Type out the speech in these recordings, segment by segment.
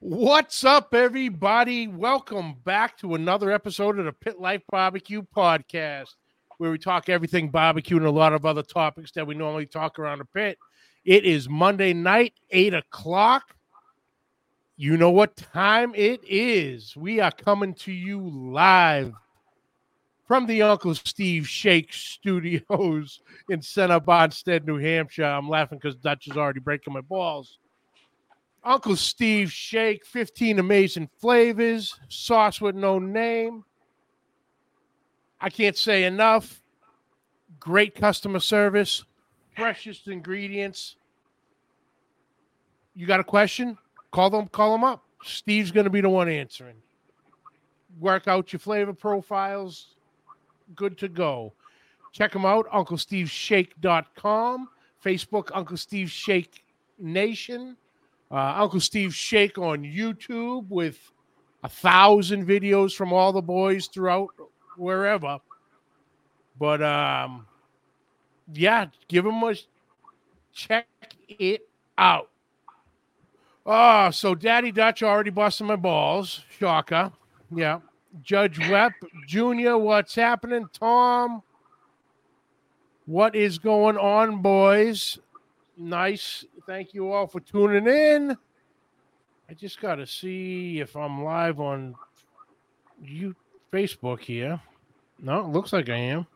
What's up, everybody? Welcome back to another episode of the Pit Life Barbecue Podcast, where we talk everything barbecue and a lot of other topics that we normally talk around the pit. It is Monday night, 8 o'clock. You know what time it is. We are coming to you live from the Uncle Steve Shake Studios in Center Bonstead, New Hampshire. I'm laughing because Dutch is already breaking my balls. Uncle Steve Shake, 15 amazing flavors, sauce with no name. I can't say enough. Great customer service, freshest ingredients. You got a question? Call them up. Steve's going to be the one answering. Work out your flavor profiles. Good to go. Check them out, UncleSteveShake.com, Facebook, Uncle Steve Shake Nation. Uncle Steve Shake on YouTube with 1,000 videos from all the boys throughout wherever. But, yeah, give them a check it out. Oh, so Daddy Dutch already busting my balls. Shocker. Yeah. Judge Wep Jr., what's happening? Tom, what is going on, boys? Nice. Thank you all for tuning in. I just got to see if I'm live on Facebook here. No, it looks like I am.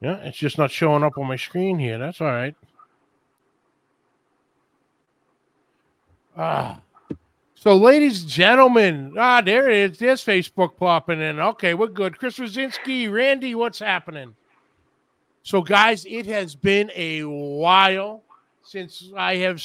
Yeah, it's just not showing up on my screen here. That's all right. So, ladies and gentlemen, there it is. There's Facebook popping in. Okay, we're good. Chris Rosinski, Randy, what's happening? So, guys, it has been a while since I have,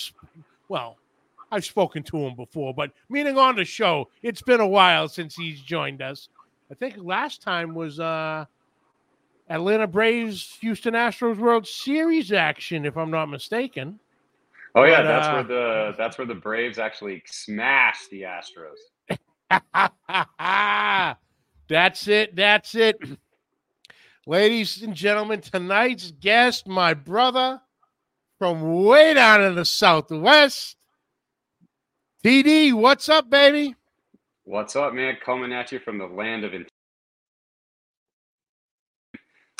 I've spoken to him before, but meaning on the show, it's been a while since he's joined us. I think last time was Atlanta Braves, Houston Astros World Series action, if I'm not mistaken. Oh, yeah, but, that's where the Braves actually smashed the Astros. That's it. Ladies and gentlemen, tonight's guest, my brother from way down in the Southwest, TD, what's up, baby? What's up, man? Coming at you from the land of...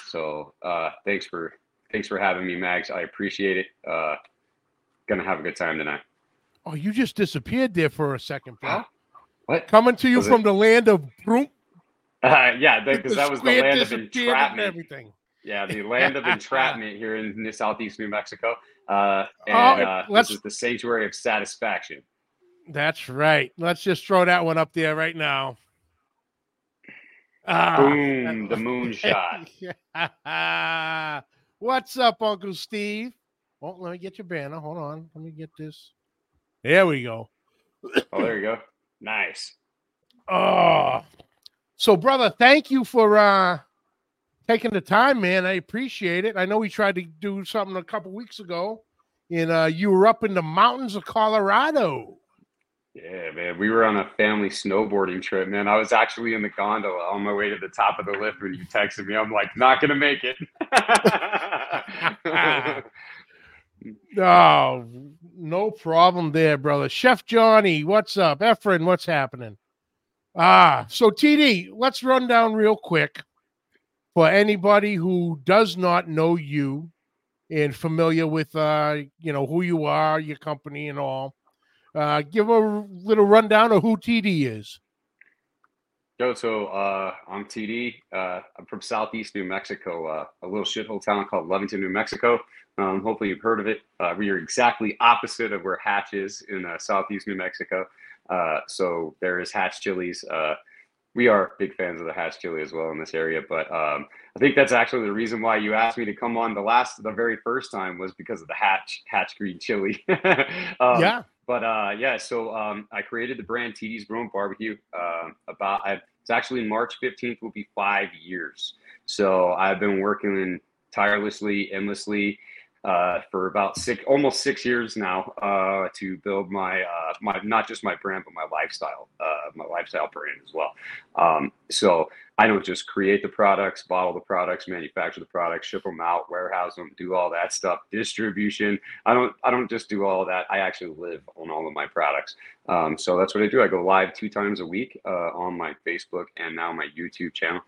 So thanks for having me, Mags. I appreciate it. Going to have a good time tonight. Oh, you just disappeared there for a second, bro. What? Coming to you was from it? The land of... yeah, because that was the land of entrapment. Everything. Yeah, the land of entrapment here in the southeast New Mexico. This is the sanctuary of satisfaction. That's right. Let's just throw that one up there right now. Boom, the moonshot. What's up, Uncle Steve? Oh, let me get your banner. Hold on. Let me get this. There we go. Oh, there you go. Nice. Oh, so, brother, thank you for taking the time, man. I appreciate it. I know we tried to do something a couple weeks ago, and you were up in the mountains of Colorado. Yeah, man. We were on a family snowboarding trip, man. I was actually in the gondola on my way to the top of the lift when you texted me. I'm like, not going to make it. Oh, no problem there, brother. Chef Johnny, what's up? Efren, what's happening? So TD, let's run down real quick for anybody who does not know you and familiar with, who you are, your company and all. Give a little rundown of who TD is. Yo, so I'm TD. I'm from Southeast New Mexico, a little shithole town called Lovington, New Mexico. Hopefully you've heard of it. We are exactly opposite of where Hatch is in Southeast New Mexico. So there is Hatch Chili's. We are big fans of the Hatch Chili as well in this area, but I think that's actually the reason why you asked me to come on the very first time was because of the Hatch Green Chili. Yeah. But yeah, so I created the brand TD's Grown Barbecue. It's actually March 15th will be 5 years. So I've been working tirelessly, endlessly. for about almost six years now to build my not just my brand but my lifestyle brand as well. So I don't just create the products, bottle the products, manufacture the products, ship them out, warehouse them, do all that stuff, distribution. I don't just do all that. I actually live on all of my products. So that's what I do. I go live 2 times a week on my Facebook and now my YouTube channel.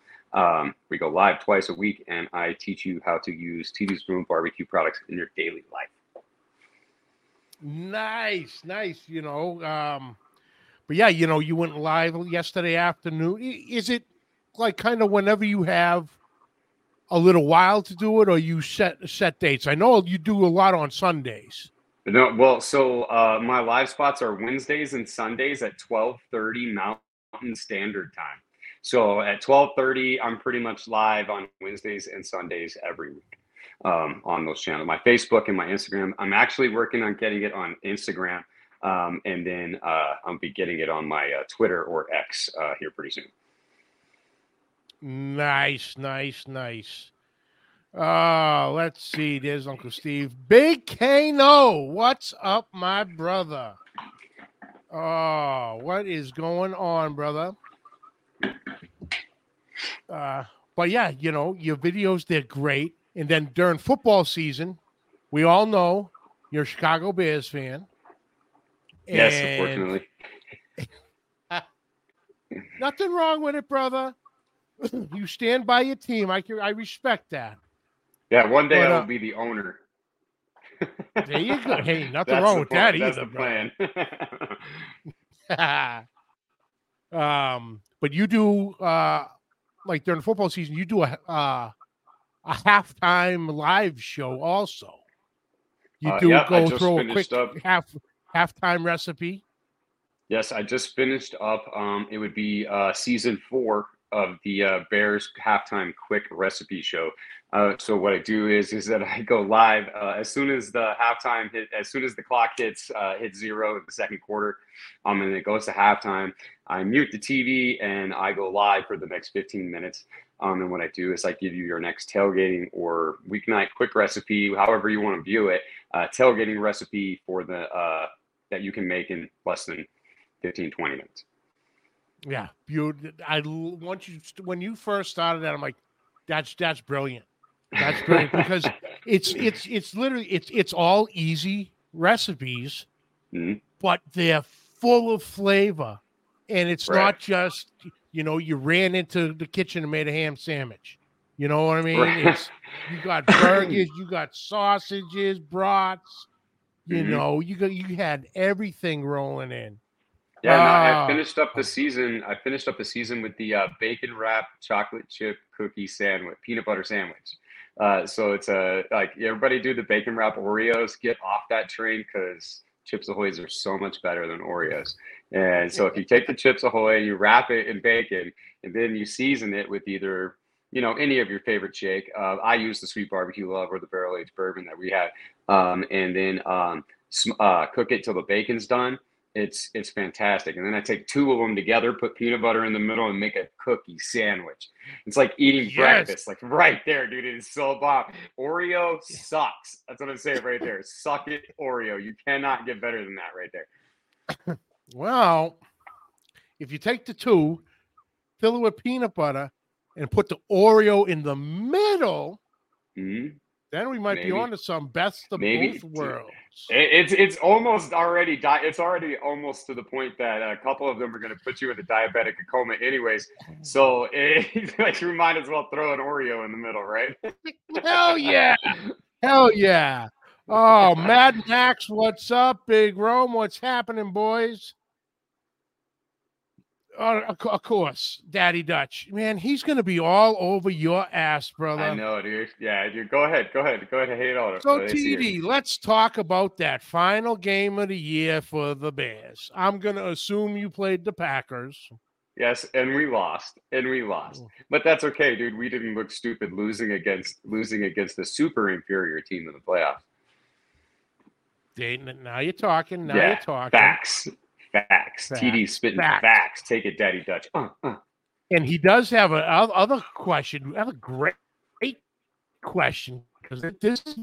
We go live twice a week, and I teach you how to use teaspoon barbecue products in your daily life. Nice, nice. You know, but yeah, you know, you went live yesterday afternoon. Is it like kind of whenever you have a little while to do it, or you set dates? I know you do a lot on Sundays. No, well, so my live spots are Wednesdays and Sundays at 12:30 Mountain Standard Time. So at 12:30, I'm pretty much live on Wednesdays and Sundays every week on those channels. My Facebook and my Instagram. I'm actually working on getting it on Instagram, and then I'll be getting it on my Twitter or X here pretty soon. Nice, nice, nice. Let's see. There's Uncle Steve. Big Kano. What's up, my brother? Oh, what is going on, brother? But yeah, you know, your videos, they're great. And then during football season, we all know you're a Chicago Bears fan. Yes, unfortunately. Nothing wrong with it, brother. You stand by your team. I respect that. Yeah, one day I will be the owner. There you go. Hey, nothing wrong with that either. That's the plan. But you do, like during the football season, you do a halftime live show also. You do go through a quick halftime recipe. Yes, I just finished up. It would be season 4 of the Bears halftime quick recipe show. So what I do is that I go live as soon as the halftime hit, as soon as the clock hits 0 in the second quarter, and it goes to halftime. I mute the TV and I go live for the next 15 minutes. And what I do is I give you your next tailgating or weeknight quick recipe, however you want to view it, tailgating recipe for the that you can make in less than 15, 20 minutes. Yeah, when you first started that, I'm like, that's brilliant. That's brilliant because it's literally it's all easy recipes, but they're full of flavor, and it's not just, you know, you ran into the kitchen and made a ham sandwich. You know what I mean? Right. You got burgers, you got sausages, brats. You know, you had everything rolling in. Yeah, no, I finished up the season with the bacon wrap chocolate chip cookie sandwich, peanut butter sandwich. So it's like everybody do the bacon wrap Oreos. Get off that train because Chips Ahoy's are so much better than Oreos. And so if you take the Chips Ahoy, you wrap it in bacon, and then you season it with either, you know, any of your favorite shake. I use the Sweet Barbecue Love or the Barrel Aged Bourbon that we had, and then cook it till the bacon's done. It's fantastic. And then I take 2 of them together, put peanut butter in the middle, and make a cookie sandwich. It's like eating breakfast, like right there, dude. It is so bomb. Oreo sucks. That's what I'm saying right there. Suck it, Oreo. You cannot get better than that right there. Well, if you take the 2, fill it with peanut butter, and put the Oreo in the middle, then we might be on to some best of both worlds. It's almost already almost to the point that a couple of them are going to put you in a diabetic coma anyways. So you might as well throw an Oreo in the middle, right? Hell yeah. Hell yeah. Oh, Mad Max, what's up? Big Rome, what's happening, boys? Oh, of course, Daddy Dutch. Man, he's going to be all over your ass, brother. I know, dude. Yeah, dude. Go ahead. Hate all of it. So, TD, let's talk about that final game of the year for the Bears. I'm going to assume you played the Packers. Yes, and we lost. But that's okay, dude. We didn't look stupid losing against the super inferior team in the playoffs. Now you're talking. You're talking. Facts. TD spitting facts. Take it, Daddy Dutch. And he does have another question. We have a great question because this is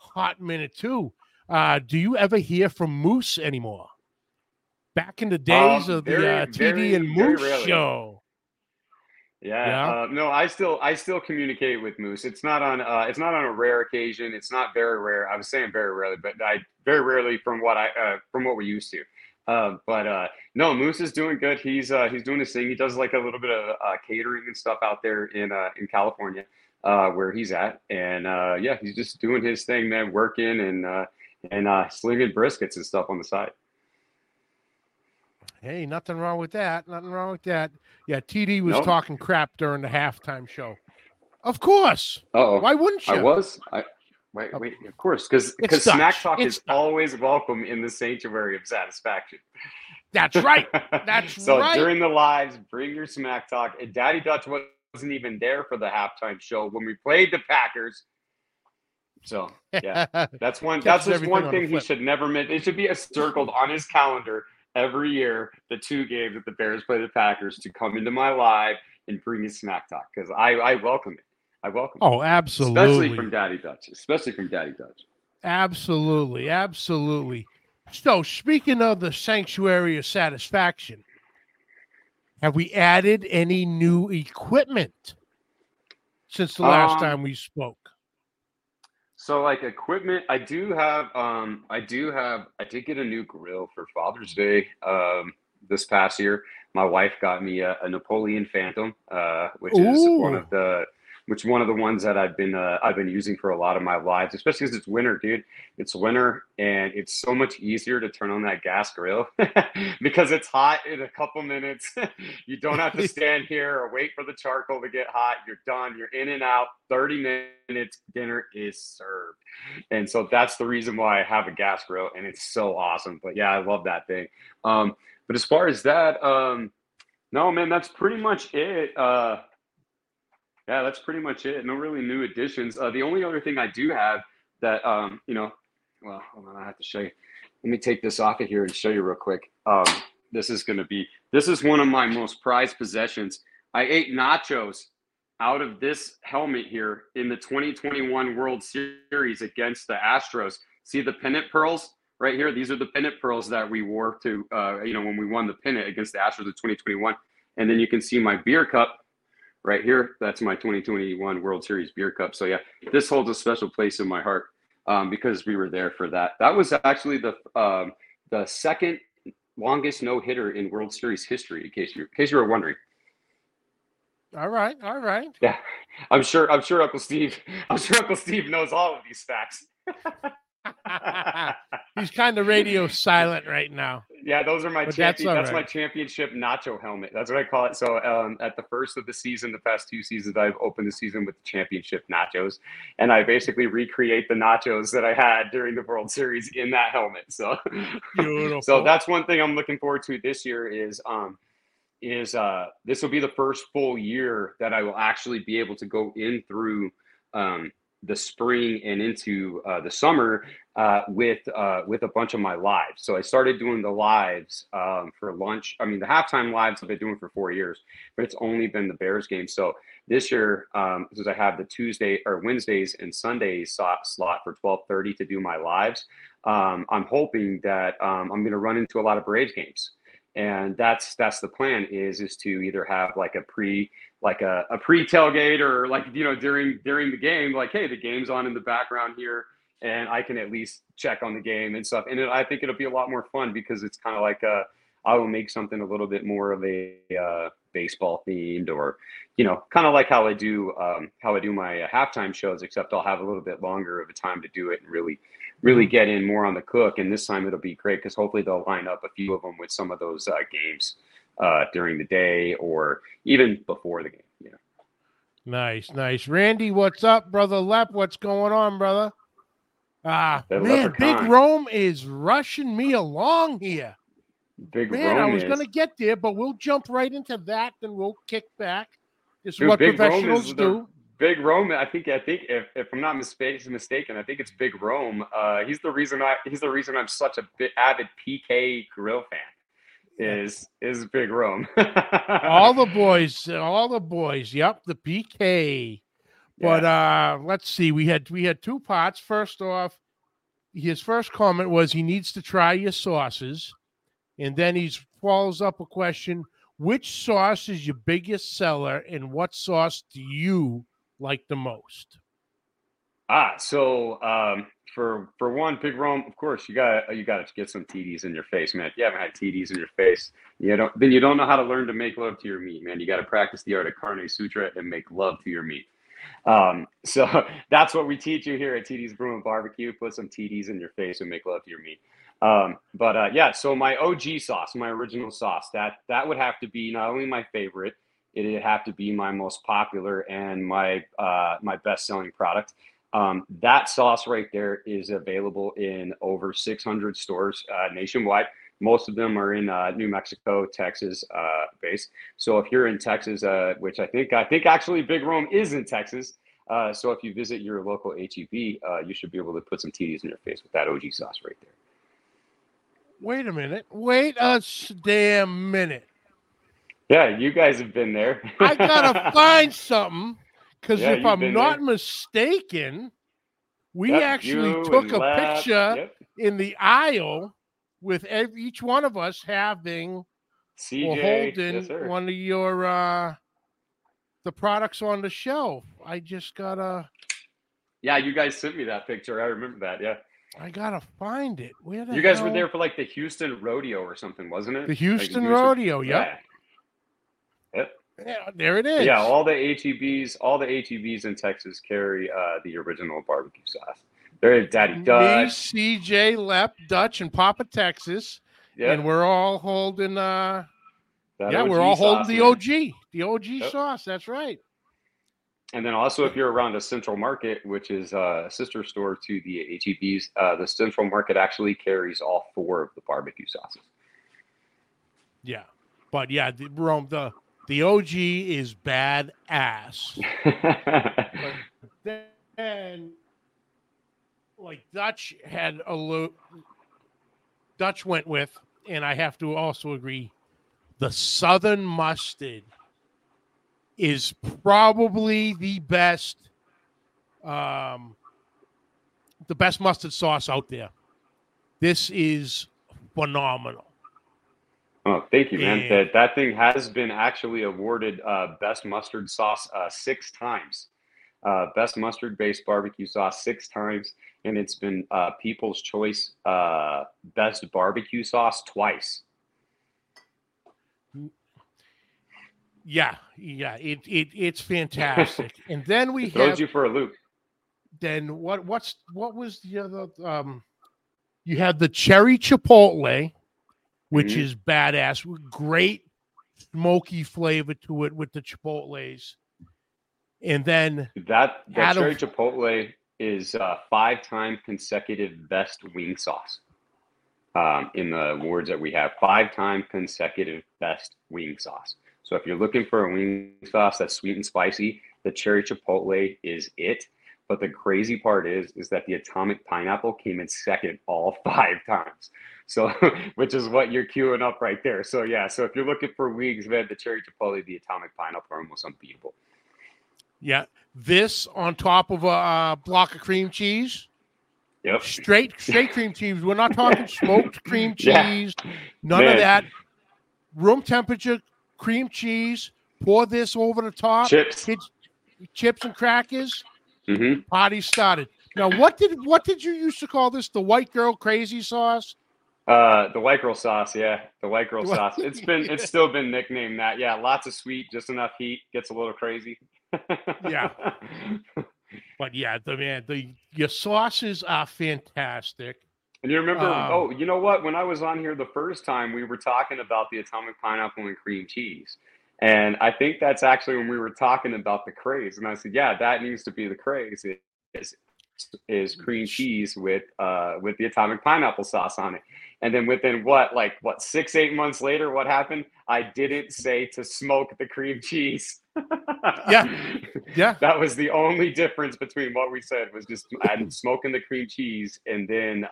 hot minute too. Do you ever hear from Moose anymore? Back in the days of the TV and Moose show. Yeah. No, I still communicate with Moose. It's not on a rare occasion. It's not very rare. I was saying very rarely, but very rarely from what we used to. No, Moose is doing good. He's doing his thing. He does like a little bit of catering and stuff out there in California, where he's at. And he's just doing his thing, man, working and slinging briskets and stuff on the side. Hey, nothing wrong with that. Nothing wrong with that. Yeah, TD was talking crap during the halftime show. Of course. Uh-oh. Why wouldn't you? I was. Wait, of course, because snack talk is always welcome in the sanctuary of satisfaction. That's right. That's so right. So during the lives, bring your snack talk. And Daddy Dutch wasn't even there for the halftime show when we played the Packers. So yeah, that's one. That's just one thing he should never miss. It should be circled on his calendar. Every year, the two games that the Bears play the Packers, to come into my live and bring his smack talk, because I welcome it. I welcome it. Oh, absolutely. Especially from Daddy Dutch. Absolutely. So, speaking of the Sanctuary of Satisfaction, have we added any new equipment since the last time we spoke? So like equipment, I did get a new grill for Father's Day this past year. My wife got me a Napoleon Phantom, which is one of the ones that I've been using for a lot of my lives, especially because it's winter, dude. It's winter and it's so much easier to turn on that gas grill because it's hot in a couple minutes. You don't have to stand here or wait for the charcoal to get hot. You're done. You're in and out. 30 minutes, dinner is served. And so that's the reason why I have a gas grill, and it's so awesome. But yeah, I love that thing. But as far as that, no, man, that's pretty much it. Yeah, that's pretty much it. No really new additions. The only other thing I do have that, hold on, I have to show you. Let me take this off of here and show you real quick. This is one of my most prized possessions. I ate nachos out of this helmet here in the 2021 World Series against the Astros. See the pennant pearls right here? These are the pennant pearls that we wore to, when we won the pennant against the Astros in 2021. And then you can see my beer cup. Right here, that's my 2021 World Series beer cup. So yeah, this holds a special place in my heart because we were there for that. That was actually the second longest no-hitter in World Series history, in case you were wondering. All right. Yeah, I'm sure Uncle Steve knows all of these facts. He's kind of radio silent right now. Yeah, those are my championship nacho helmet. That's what I call it. So at the first of the season, the past two seasons, I've opened the season with the championship nachos, and I basically recreate the nachos that I had during the World Series in that helmet. So beautiful. So that's one thing I'm looking forward to this year is this will be the first full year that I will actually be able to go in through the spring and into the summer with a bunch of my lives. So I started doing the lives for lunch. I mean, the halftime lives I've been doing for 4 years, but it's only been the Bears game. So this year, because I have the Tuesday or Wednesdays and Sundays slot for 12:30 to do my lives, I'm hoping that I'm going to run into a lot of Braves games. And that's the plan is to either have like a pre tailgate or during the game, like, hey, the game's on in the background here and I can at least check on the game and stuff. And I think it'll be a lot more fun because it's kind of like, I will make something a little bit more of a, baseball themed or, kind of like how I do my halftime shows, except I'll have a little bit longer of a time to do it and really get in more on the cook. And this time it'll be great because hopefully they'll line up a few of them with some of those games during the day or even before the game. Yeah. Nice. Randy, what's up, brother Lep? What's going on, brother? Big Rome is rushing me along here. I was going to get there, but we'll jump right into that, then we'll kick back. This is what professionals do. Big Rome, I think if I'm not mistaken, I think it's Big Rome. He's the reason I'm such a avid PK grill fan. Is Big Rome. All the boys. Yep, the PK. But let's see. We had two parts. First off, his first comment was he needs to try your sauces. And then he follows up a question. Which sauce is your biggest seller and what sauce do you like the most? So for one, Big Rome, of course, you gotta get some TDs in your face, man. If you haven't had TDs in your face, then you don't know how to learn to make love to your meat, man. You gotta practice the art of Carne Sutra and make love to your meat. So that's what we teach you here at TD's Brewing Barbecue. Put some TDs in your face and make love to your meat. So my OG sauce, my original sauce, that would have to be not only my favorite, it'd have to be my most popular and my best-selling product. That sauce right there is available in over 600 stores nationwide. Most of them are in New Mexico, Texas base. So if you're in Texas, which I think actually Big Rome is in Texas. So if you visit your local HEB, you should be able to put some TDs in your face with that OG sauce right there. Wait a minute. Wait a damn minute. Yeah, you guys have been there. I got to find something. Because if I'm not mistaken, we actually took a picture in the aisle with each one of us having CJ, or holding one of your the products on the shelf. I just got to... Yeah, you guys sent me that picture. I remember that, yeah. I got to find it. Where the You guys hell? Were there for like the Houston Rodeo or something, wasn't it? The Houston Rodeo, Yep. Yeah, there it is. Yeah, all the HEBs in Texas carry the original barbecue sauce. There is Daddy Dutch, me, CJ, Lep, Dutch, and Papa Texas, and we're all holding. We're all holding the OG sauce. That's right. And then also, if you're around the Central Market, which is a sister store to the HEBs, the Central Market actually carries all four of the barbecue sauces. Yeah, but the OG is badass. But then, like Dutch had a look. Dutch went with, and I have to also agree, the Southern Mustard is probably the best mustard sauce out there. This is phenomenal. Oh, thank you, man. That thing has been actually awarded best mustard sauce 6 times. Best mustard-based barbecue sauce 6 times, and it's been People's Choice best barbecue sauce twice. Yeah, it's fantastic. And then we throws you for a loop. Then what was the other? You had the Cherry Chipotle, which is badass, with great smoky flavor to it with the chipotles. And then that Cherry Chipotle is 5-time consecutive best wing sauce in the awards that we have. 5-time consecutive best wing sauce. So if you're looking for a wing sauce that's sweet and spicy, the Cherry Chipotle is it. But the crazy part is that the Atomic Pineapple came in second all 5 times. So, which is what you're queuing up right there. So, yeah. So, if you're looking for wings, man, the Cherry Chipotle, the Atomic Pineapple are almost unbeatable. Yeah. This on top of a block of cream cheese. Yep. Straight cream cheese. We're not talking smoked cream cheese. Yeah. None of that. Room temperature cream cheese. Pour this over the top. Chips and crackers. Mm-hmm. Party started. Now, what did you used to call this? The white girl crazy sauce? The white girl sauce, yeah. The white girl sauce. It's still been nicknamed that. Yeah, lots of sweet, just enough heat, gets a little crazy. Yeah. But yeah, your sauces are fantastic. And you remember, you know what? When I was on here the first time, we were talking about the Atomic Pineapple and cream cheese. And I think that's actually when we were talking about the craze. And I said, yeah, that needs to be the craze is cream cheese with the Atomic Pineapple sauce on it. And then within 6, 8 months later, what happened? I didn't say to smoke the cream cheese. Yeah. That was the only difference between what we said was just I'm smoking the cream cheese and then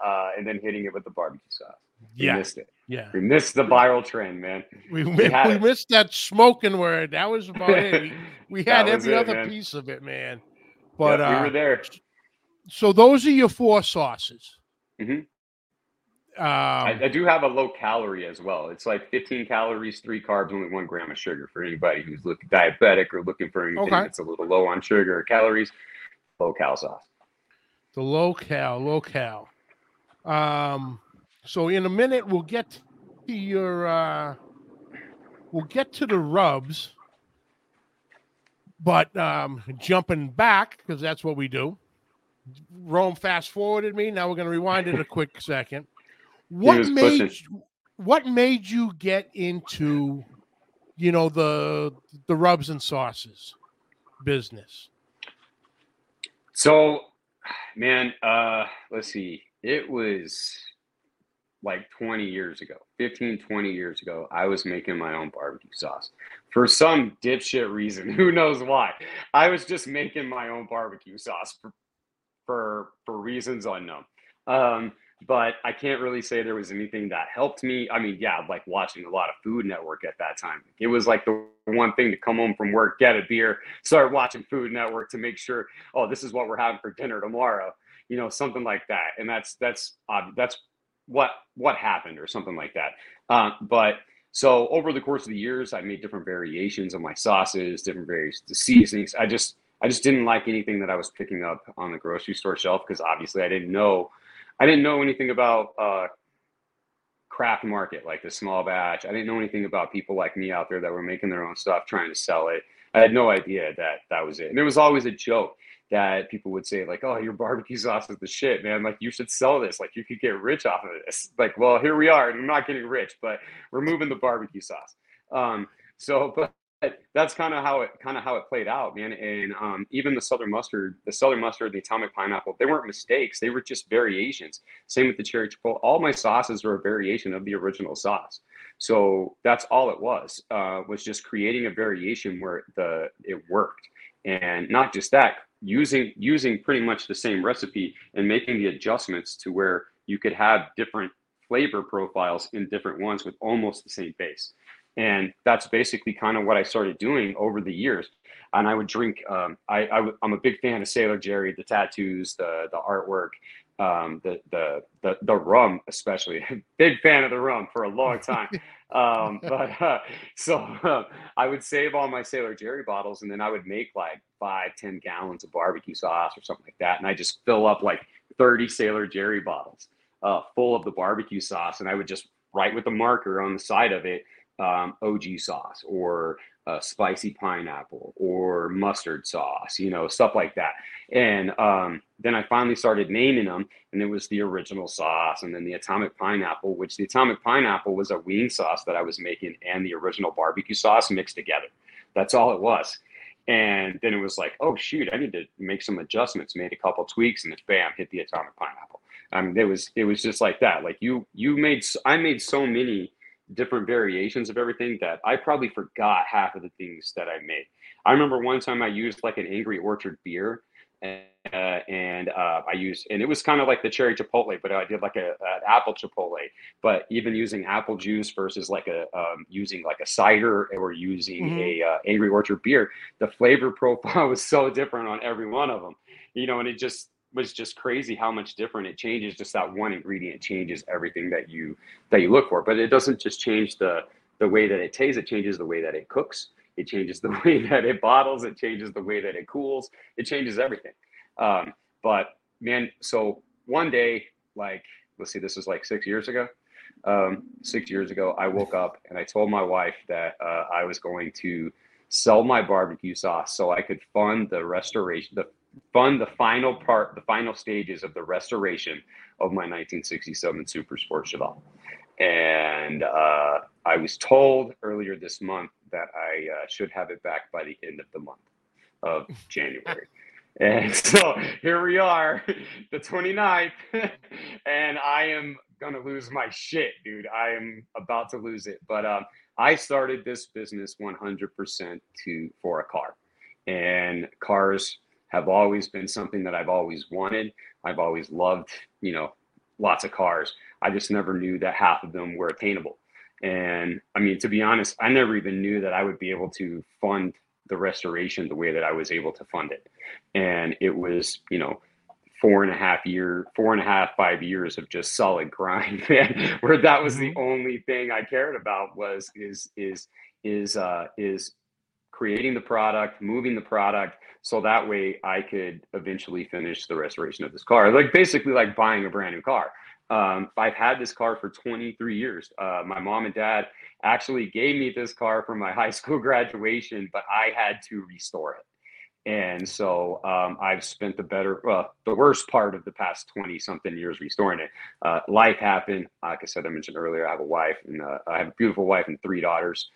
hitting it with the barbecue sauce. Yeah. We missed it. Yeah. We missed the viral trend, man. We missed that smoking word. That was about it. We had every other piece of it, man. But yeah, we were there. So those are your four sauces. Mm-hmm. I do have a low calorie as well. It's like 15 calories, 3 carbs, only 1 gram of sugar for anybody who's looking diabetic or looking for anything that's a little low on sugar or calories. Low cal sauce. The low cal, low cal. So in a minute we'll get to your we'll get to the rubs, but jumping back because that's what we do. Rome fast forwarded me. Now we're going to rewind it a quick second. What made you get into, you know, the rubs and sauces business? So, man, let's see. It was like 20 years ago, 15, 20 years ago, I was making my own barbecue sauce. For some dipshit reason, who knows why. I was just making my own barbecue sauce for reasons unknown. But I can't really say there was anything that helped me. I mean, yeah, like watching a lot of Food Network at that time. It was like the one thing to come home from work, get a beer, start watching Food Network to make sure, oh, this is what we're having for dinner tomorrow. You know, something like that. And that's what happened or something like that. But so over the course of the years, I made different variations of my sauces, different various seasonings. I just didn't like anything that I was picking up on the grocery store shelf because obviously I didn't know anything about craft market, like the small batch. I didn't know anything about people like me out there that were making their own stuff, trying to sell it. I had no idea that was it. And there was always a joke that people would say, like, oh, your barbecue sauce is the shit, man. Like, you should sell this. Like, you could get rich off of this. Like, well, here we are. And I'm not getting rich, but we're moving the barbecue sauce. But that's kind of how it played out, man. And even the Southern Mustard, the Atomic Pineapple, they weren't mistakes. They were just variations. Same with the Cherry Chipotle. All my sauces were a variation of the original sauce. So that's all it was just creating a variation where it worked. And not just that, using pretty much the same recipe and making the adjustments to where you could have different flavor profiles in different ones with almost the same base. And that's basically kind of what I started doing over the years. And I would drink, I'm a big fan of Sailor Jerry, the tattoos, the artwork, the rum, especially. Big fan of the rum for a long time. So I would save all my Sailor Jerry bottles and then I would make like 5-10 gallons of barbecue sauce or something like that. And I just fill up like 30 Sailor Jerry bottles full of the barbecue sauce. And I would just write with a marker on the side of it, OG sauce or spicy pineapple or mustard sauce, you know, stuff like that. And then I finally started naming them, and it was the original sauce and then the Atomic Pineapple, which the Atomic Pineapple was a wing sauce that I was making and the original barbecue sauce mixed together. That's all it was. And then it was like, oh, shoot, I need to make some adjustments, made a couple tweaks, and then bam, hit the Atomic Pineapple. I mean, it was just like that. Like I made so many different variations of everything that I probably forgot half of the things that I made. I remember one time I used like an Angry Orchard beer and it was kind of like the Cherry Chipotle, but I did like an apple Chipotle, but even using apple juice versus like using like a cider or using a Angry Orchard beer, the flavor profile was so different on every one of them, you know, and it just was just crazy how much different it changes. Just that one ingredient changes everything that you look for, but it doesn't just change the way that it tastes. It changes the way that it cooks. It changes the way that it bottles. It changes the way that it cools. It changes everything. But man, so one day, like, let's see, this was like 6 years ago. 6 years ago, I woke up and I told my wife that I was going to sell my barbecue sauce so I could fund the restoration, the final stages of the restoration of my 1967 Super Sport Chevelle. And I was told earlier this month that I should have it back by the end of the month of January. And so here we are, the 29th, and I am going to lose my shit, dude. I am about to lose it. But I started this business 100% for a car. And cars have always been something that I've always wanted. I've always loved, you know, lots of cars. I just never knew that half of them were attainable. And I mean, to be honest, I never even knew that I would be able to fund the restoration the way that I was able to fund it. And it was, you know, 5 years of just solid grind, man, where that was the only thing I cared about was, is creating the product, moving the product. So that way I could eventually finish the restoration of this car. Like basically like buying a brand new car. I've had this car for 23 years. My mom and dad actually gave me this car for my high school graduation, but I had to restore it. And so I've spent the worst part of the past 20 something years restoring it. Life happened. Like I said, I mentioned earlier, I have a wife and I have a beautiful wife and 3 daughters.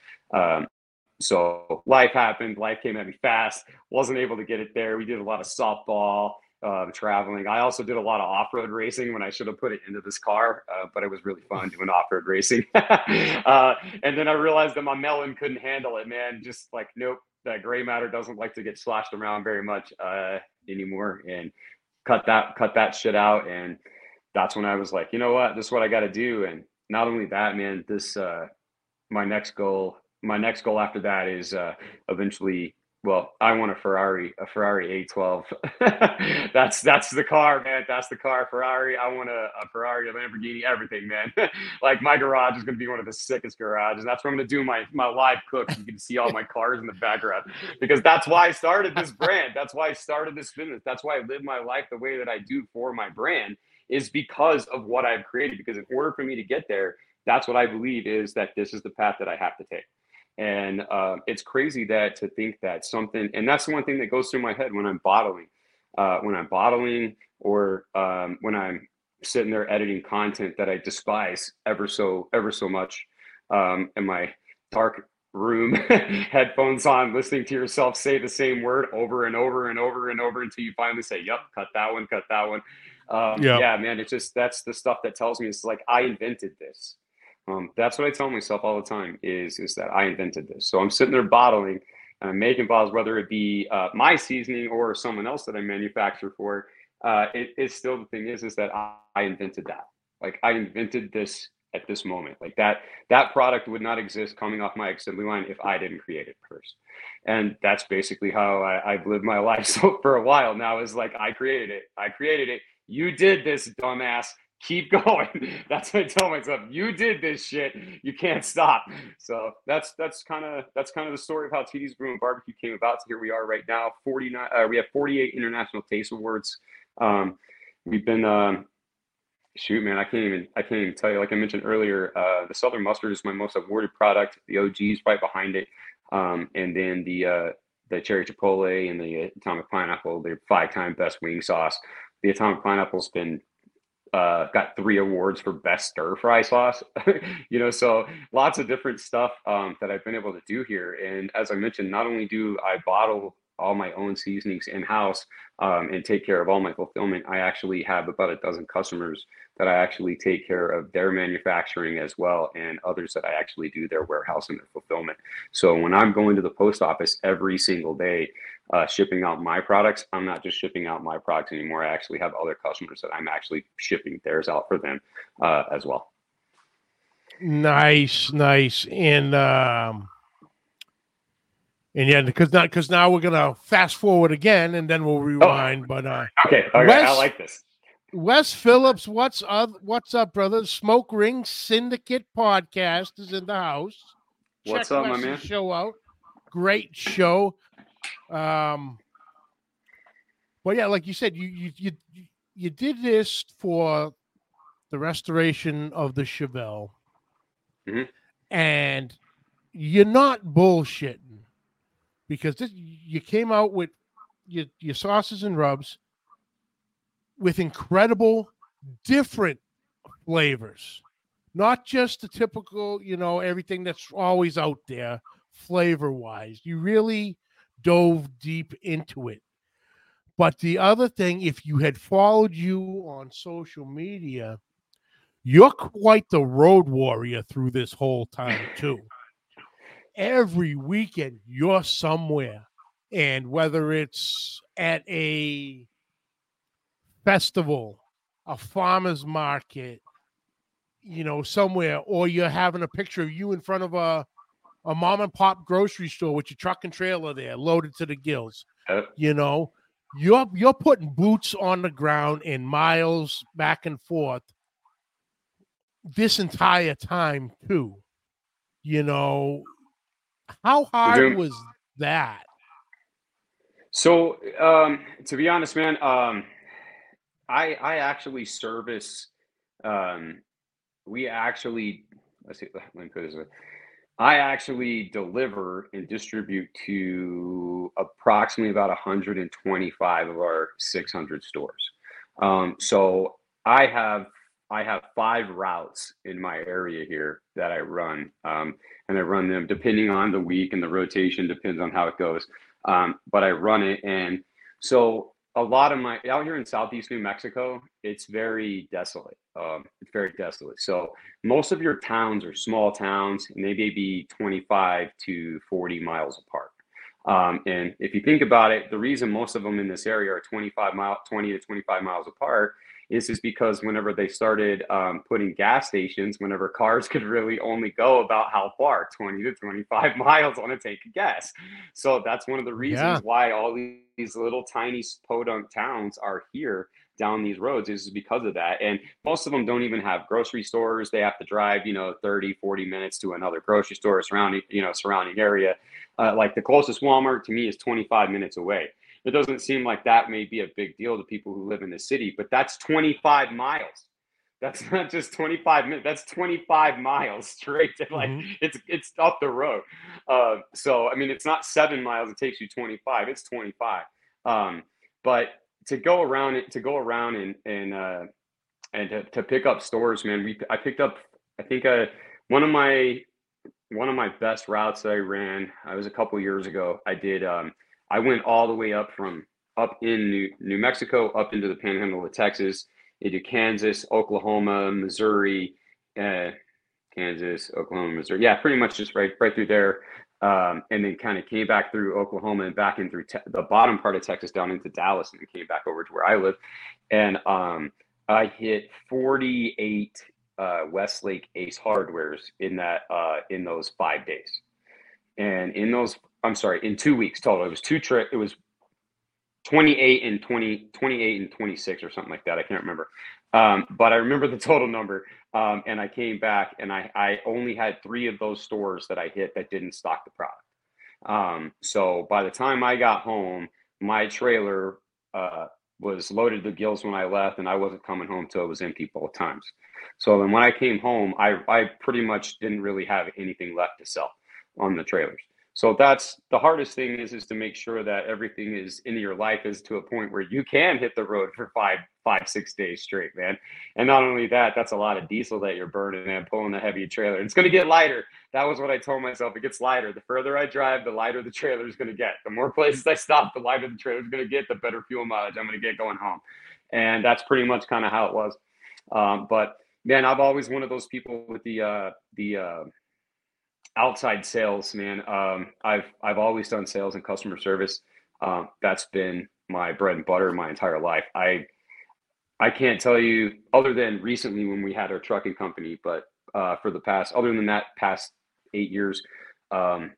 So life happened. Life came at me fast. Wasn't able to get it there. We did a lot of softball, traveling. I also did a lot of off-road racing when I should have put it into this car, but it was really fun doing off-road racing. And then I realized that my melon couldn't handle it, man. Just like, nope. That gray matter doesn't like to get sloshed around very much anymore, and cut that shit out. And that's when I was like, you know what, this is what I got to do. And not only that, man, this, my next goal after that is eventually, well, I want a Ferrari 812. That's the car, man. That's the car, Ferrari. I want a Ferrari, a Lamborghini, everything, man. Like my garage is going to be one of the sickest garages. That's where I'm going to do my live cooks. You can see all my cars in the background because that's why I started this brand. That's why I started this business. That's why I live my life the way that I do for my brand is because of what I've created. Because in order for me to get there, that's what I believe is that this is the path that I have to take. And it's crazy that to think that something, and that's the one thing that goes through my head when I'm bottling, or when I'm sitting there editing content that I despise ever so much, in my dark room, headphones on, listening to yourself say the same word over and over and over and over until you finally say, yep, cut that one. Yeah, man, it's just, that's the stuff that tells me it's like, I invented this. That's what I tell myself all the time is that I invented this. So I'm sitting there bottling and I'm making bottles, whether it be my seasoning or someone else that I manufacture for. It's still the thing is that I invented that. Like I invented this at this moment. Like that product would not exist coming off my assembly line if I didn't create it first. And that's basically how I've lived my life. So for a while now is like I created it. You did this, dumbass. Keep going. That's what I tell myself. You did this shit. You can't stop. So that's kind of the story of how TD's Brewing Barbecue came about. So here we are right now. 49. We have 48 international taste awards. We've been shoot, man. I can't even tell you. Like I mentioned earlier, the Southern Mustard is my most awarded product. The OG's right behind it, and then the Cherry Chipotle and the Atomic Pineapple. They're 5-time best wing sauce. The Atomic Pineapple's been got 3 awards for best stir fry sauce, you know, so lots of different stuff that I've been able to do here. And as I mentioned, not only do I bottle all my own seasonings in-house and take care of all my fulfillment, I actually have about 12 customers that I actually take care of their manufacturing as well, and others that I actually do their warehouse and their fulfillment. So when I'm going to the post office every single day, shipping out my products, I'm not just shipping out my products anymore. I actually have other customers that I'm actually shipping theirs out for them as well. Nice. And yeah, because now we're gonna fast forward again, and then we'll rewind. Oh. But okay, Wes, I like this. Wes Phillips, what's up, brother? Smoke Ring Syndicate podcast is in the house. What's Check up, Wes's my man? Show out, great show. But yeah, like you said, you did this for the restoration of the Chevelle, mm-hmm. and you're not bullshitting. Because you came out with your sauces and rubs with incredible, different flavors. Not just the typical, you know, everything that's always out there flavor-wise. You really dove deep into it. But the other thing, if you had followed you on social media, you're quite the road warrior through this whole time, too. Every weekend you're somewhere, and whether it's at a festival, a farmer's market, you know, somewhere, or you're having a picture of you in front of a a mom and pop grocery store with your truck and trailer there loaded to the gills. You know, you're putting boots on the ground and miles back and forth this entire time too. You know, how hard was that? So, to be honest, man, I actually service, we actually, let's see, let me put this way. I actually deliver and distribute to approximately about 125 of our 600 stores. So I have 5 routes in my area here that I run, and I run them depending on the week, and the rotation depends on how it goes. But I run it. And so a lot of my, out here in Southeast New Mexico, it's very desolate. It's very desolate. So most of your towns are small towns, and they may be 25 to 40 miles apart. And if you think about it, the reason most of them in this area are 20 to 25 miles apart, this is because whenever they started putting gas stations, whenever cars could really only go about how far, 20 to 25 miles on a tank of gas. So that's one of the reasons why all these little tiny podunk towns are here down these roads, is because of that. And most of them don't even have grocery stores. They have to drive, 30, 40 minutes to another grocery store surrounding area. Like the closest Walmart to me is 25 minutes away. It doesn't seem like that may be a big deal to people who live in the city, but that's 25 miles. That's not just 25 minutes. That's 25 miles straight. It's up the road. So, I mean, it's not 7 miles. It takes you 25. It's 25. But to go around and to pick up stores, man, I picked up, I think, one of my best routes that I ran, I was a couple years ago. I did, I went all the way up in New Mexico, up into the Panhandle of Texas, into Kansas, Oklahoma, Missouri, Yeah, pretty much just right through there. And then kind of came back through Oklahoma and back in through the bottom part of Texas down into Dallas, and then came back over to where I live. And I hit 48 Westlake Ace Hardwares in that in those 5 days. And in 2 weeks total, it was two trips. It was 28 and 26 or something like that. I can't remember. But I remember the total number. And I came back, and I only had 3 of those stores that I hit that didn't stock the product. So by the time I got home, my trailer was loaded to gills when I left, and I wasn't coming home till it was empty both times. So then when I came home, I pretty much didn't really have anything left to sell on the trailers. So that's the hardest thing is to make sure that everything is in your life is to a point where you can hit the road for 5-6 days straight, man. And not only that, that's a lot of diesel that you're burning, man, pulling a heavy trailer. It's going to get lighter. That was what I told myself. It gets lighter. The further I drive, the lighter the trailer is going to get. The more places I stop, the lighter the trailer is going to get, the better fuel mileage I'm going to get going home. And that's pretty much kind of how it was. But man, I've always one of those people with the outside sales, man. I've always done sales and customer service. That's been my bread and butter my entire life. I can't tell you, other than recently when we had our trucking company, but past 8 years, from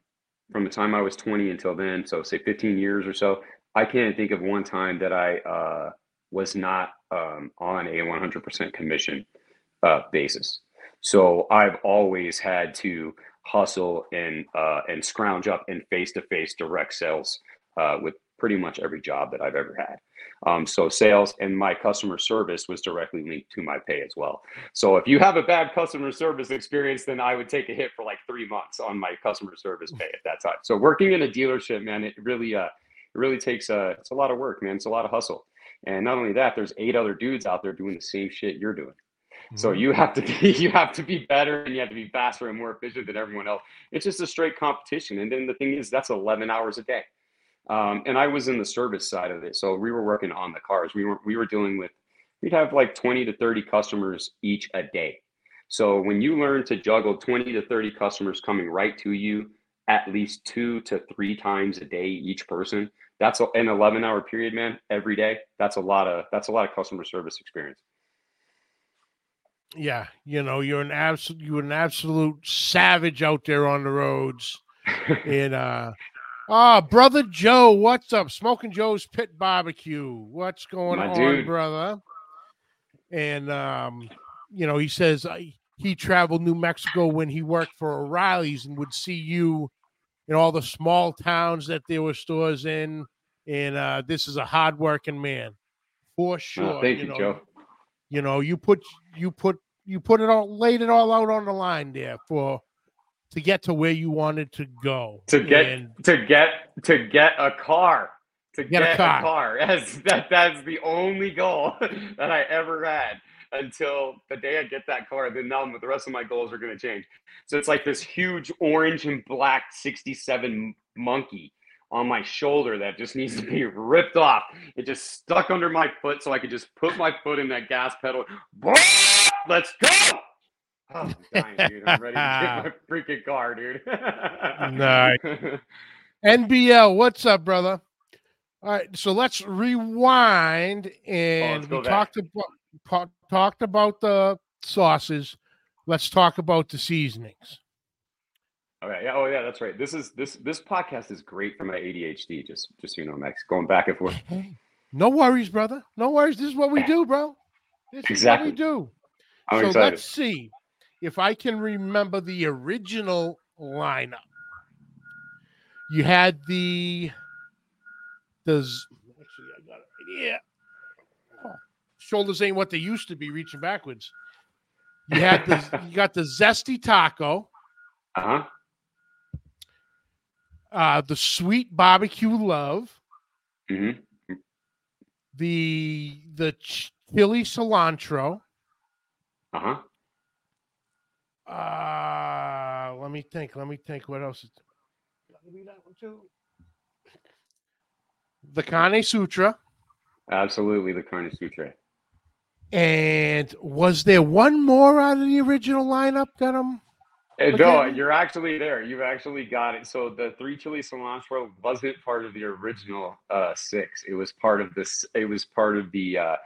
the time I was 20 until then, so say 15 years or so, I can't think of one time that I was not on a 100% commission basis. So I've always had to hustle and scrounge up and face-to-face direct sales with pretty much every job that I've ever had. So sales and my customer service was directly linked to my pay as well. So if you have a bad customer service experience, then I would take a hit for like 3 months on my customer service pay at that time. So working in a dealership, man, it really takes it's a lot of work, man. It's a lot of hustle. And not only that, there's 8 other dudes out there doing the same shit you're doing. So you have to be better, and you have to be faster and more efficient than everyone else. It's just a straight competition. And then the thing is, that's 11 hours a day. And I was in the service side of it. So we were working on the cars. We were dealing with, we'd have like 20 to 30 customers each a day. So when you learn to juggle 20 to 30 customers coming right to you at least 2 to 3 times a day, each person, that's an 11-hour period, man, every day. That's a lot of customer service experience. Yeah, you know, you're an absolute savage out there on the roads. And brother Joe, what's up? Smoking Joe's Pit Barbecue. What's going on, dude? Brother? And you know, he says he traveled New Mexico when he worked for O'Reilly's and would see you in all the small towns that there were stores in. And this is a hardworking man for sure. Thank you, Joe. You know, you put it all out on the line there to get to where you wanted to go. To get a car. To get a car. That's the only goal that I ever had until the day I get that car. Then now the rest of my goals are going to change. So it's like this huge orange and black 67 monkey on my shoulder that just needs to be ripped off. It just stuck under my foot, so I could just put my foot in that gas pedal. Let's go! Oh, I'm dying, dude. I'm ready to get my freaking car, dude. Nice. NBL, what's up, brother? All right, so let's rewind, and we talked about the sauces. Let's talk about the seasonings. All right. Yeah. Oh, yeah. That's right. This podcast is great for my ADHD. Just so you know, Max, going back and forth. No worries, brother. No worries. This is what we do, bro. This is what we do. I'm excited. Let's see if I can remember the original lineup. You had Actually, I got it right here. Oh, shoulders ain't what they used to be. Reaching backwards. You got the Zesty Taco. Uh huh. The Sweet Barbecue Love, mm-hmm. the Chili Cilantro. Uh-huh. Let me think. What else? The Carne Sutra. Absolutely, the Carne Sutra. And was there one more out of the original lineup that I'm... No, you're actually there. You've actually got it. So the 3 Chili Cilantro wasn't part of the original 6. It was part of this. It was part of the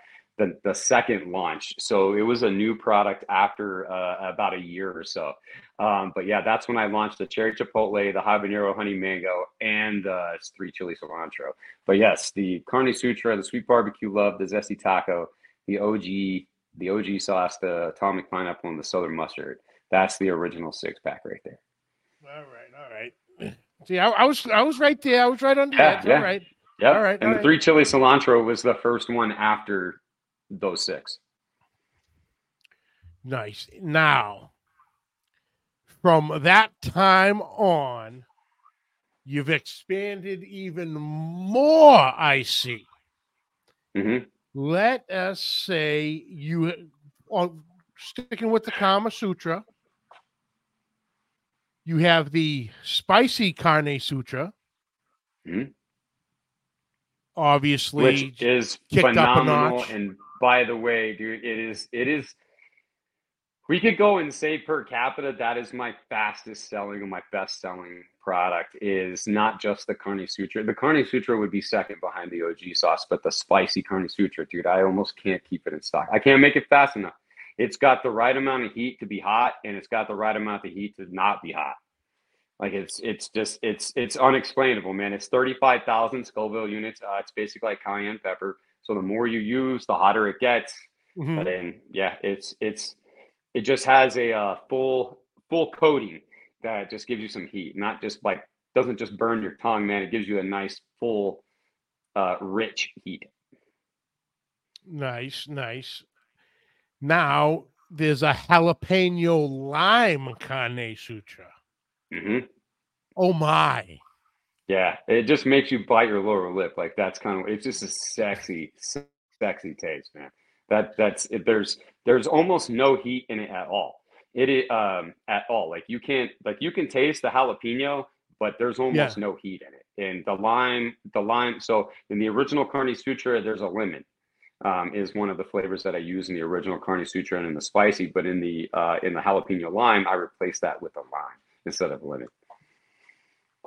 second launch. So it was a new product after about a year or so. But yeah, that's when I launched the Cherry Chipotle, the Habanero Honey Mango, and 3 Chili Cilantro. But yes, the Carne Sutra, the Sweet Barbecue Love, the Zesty Taco, the OG sauce, the Atomic Pineapple, and the Southern Mustard. That's the original 6-pack right there. All right. See, I was right there. I was right under that. Yeah. All right. Yep. All right. And the 3 Chili Cilantro was the first one after those 6. Nice. Now, from that time on, you've expanded even more, I see. Mm-hmm. Let us say you are sticking with the Kama Sutra. You have the Spicy Carne Sutra, mm-hmm. obviously, which is phenomenal. And by the way, dude, it is. We could go and say per capita, that is my fastest selling or my best selling product. Is not just the Carne Sutra. The Carne Sutra would be second behind the OG sauce, but the Spicy Carne Sutra, dude, I almost can't keep it in stock. I can't make it fast enough. It's got the right amount of heat to be hot, and it's got the right amount of heat to not be hot. Like it's just unexplainable, man. It's 35,000 Scoville units. It's basically like cayenne pepper. So the more you use, the hotter it gets. Mm-hmm. But then, yeah, it just has a full coating that just gives you some heat. Not just like doesn't just burn your tongue, man. It gives you a nice full, rich heat. Nice. Now there's a Jalapeno Lime Carne Sutra. Mm-hmm. Oh my! Yeah, it just makes you bite your lower lip. Like that's kind of, it's just a sexy taste, man. There's almost no heat in it at all. Like you can taste the jalapeno, but there's almost no heat in it. And the lime. So in the original Carne Sutra, there's a lemon. Is one of the flavors that I use in the original Carne Sutra and in the spicy, but in the jalapeno lime, I replace that with a lime instead of lemon.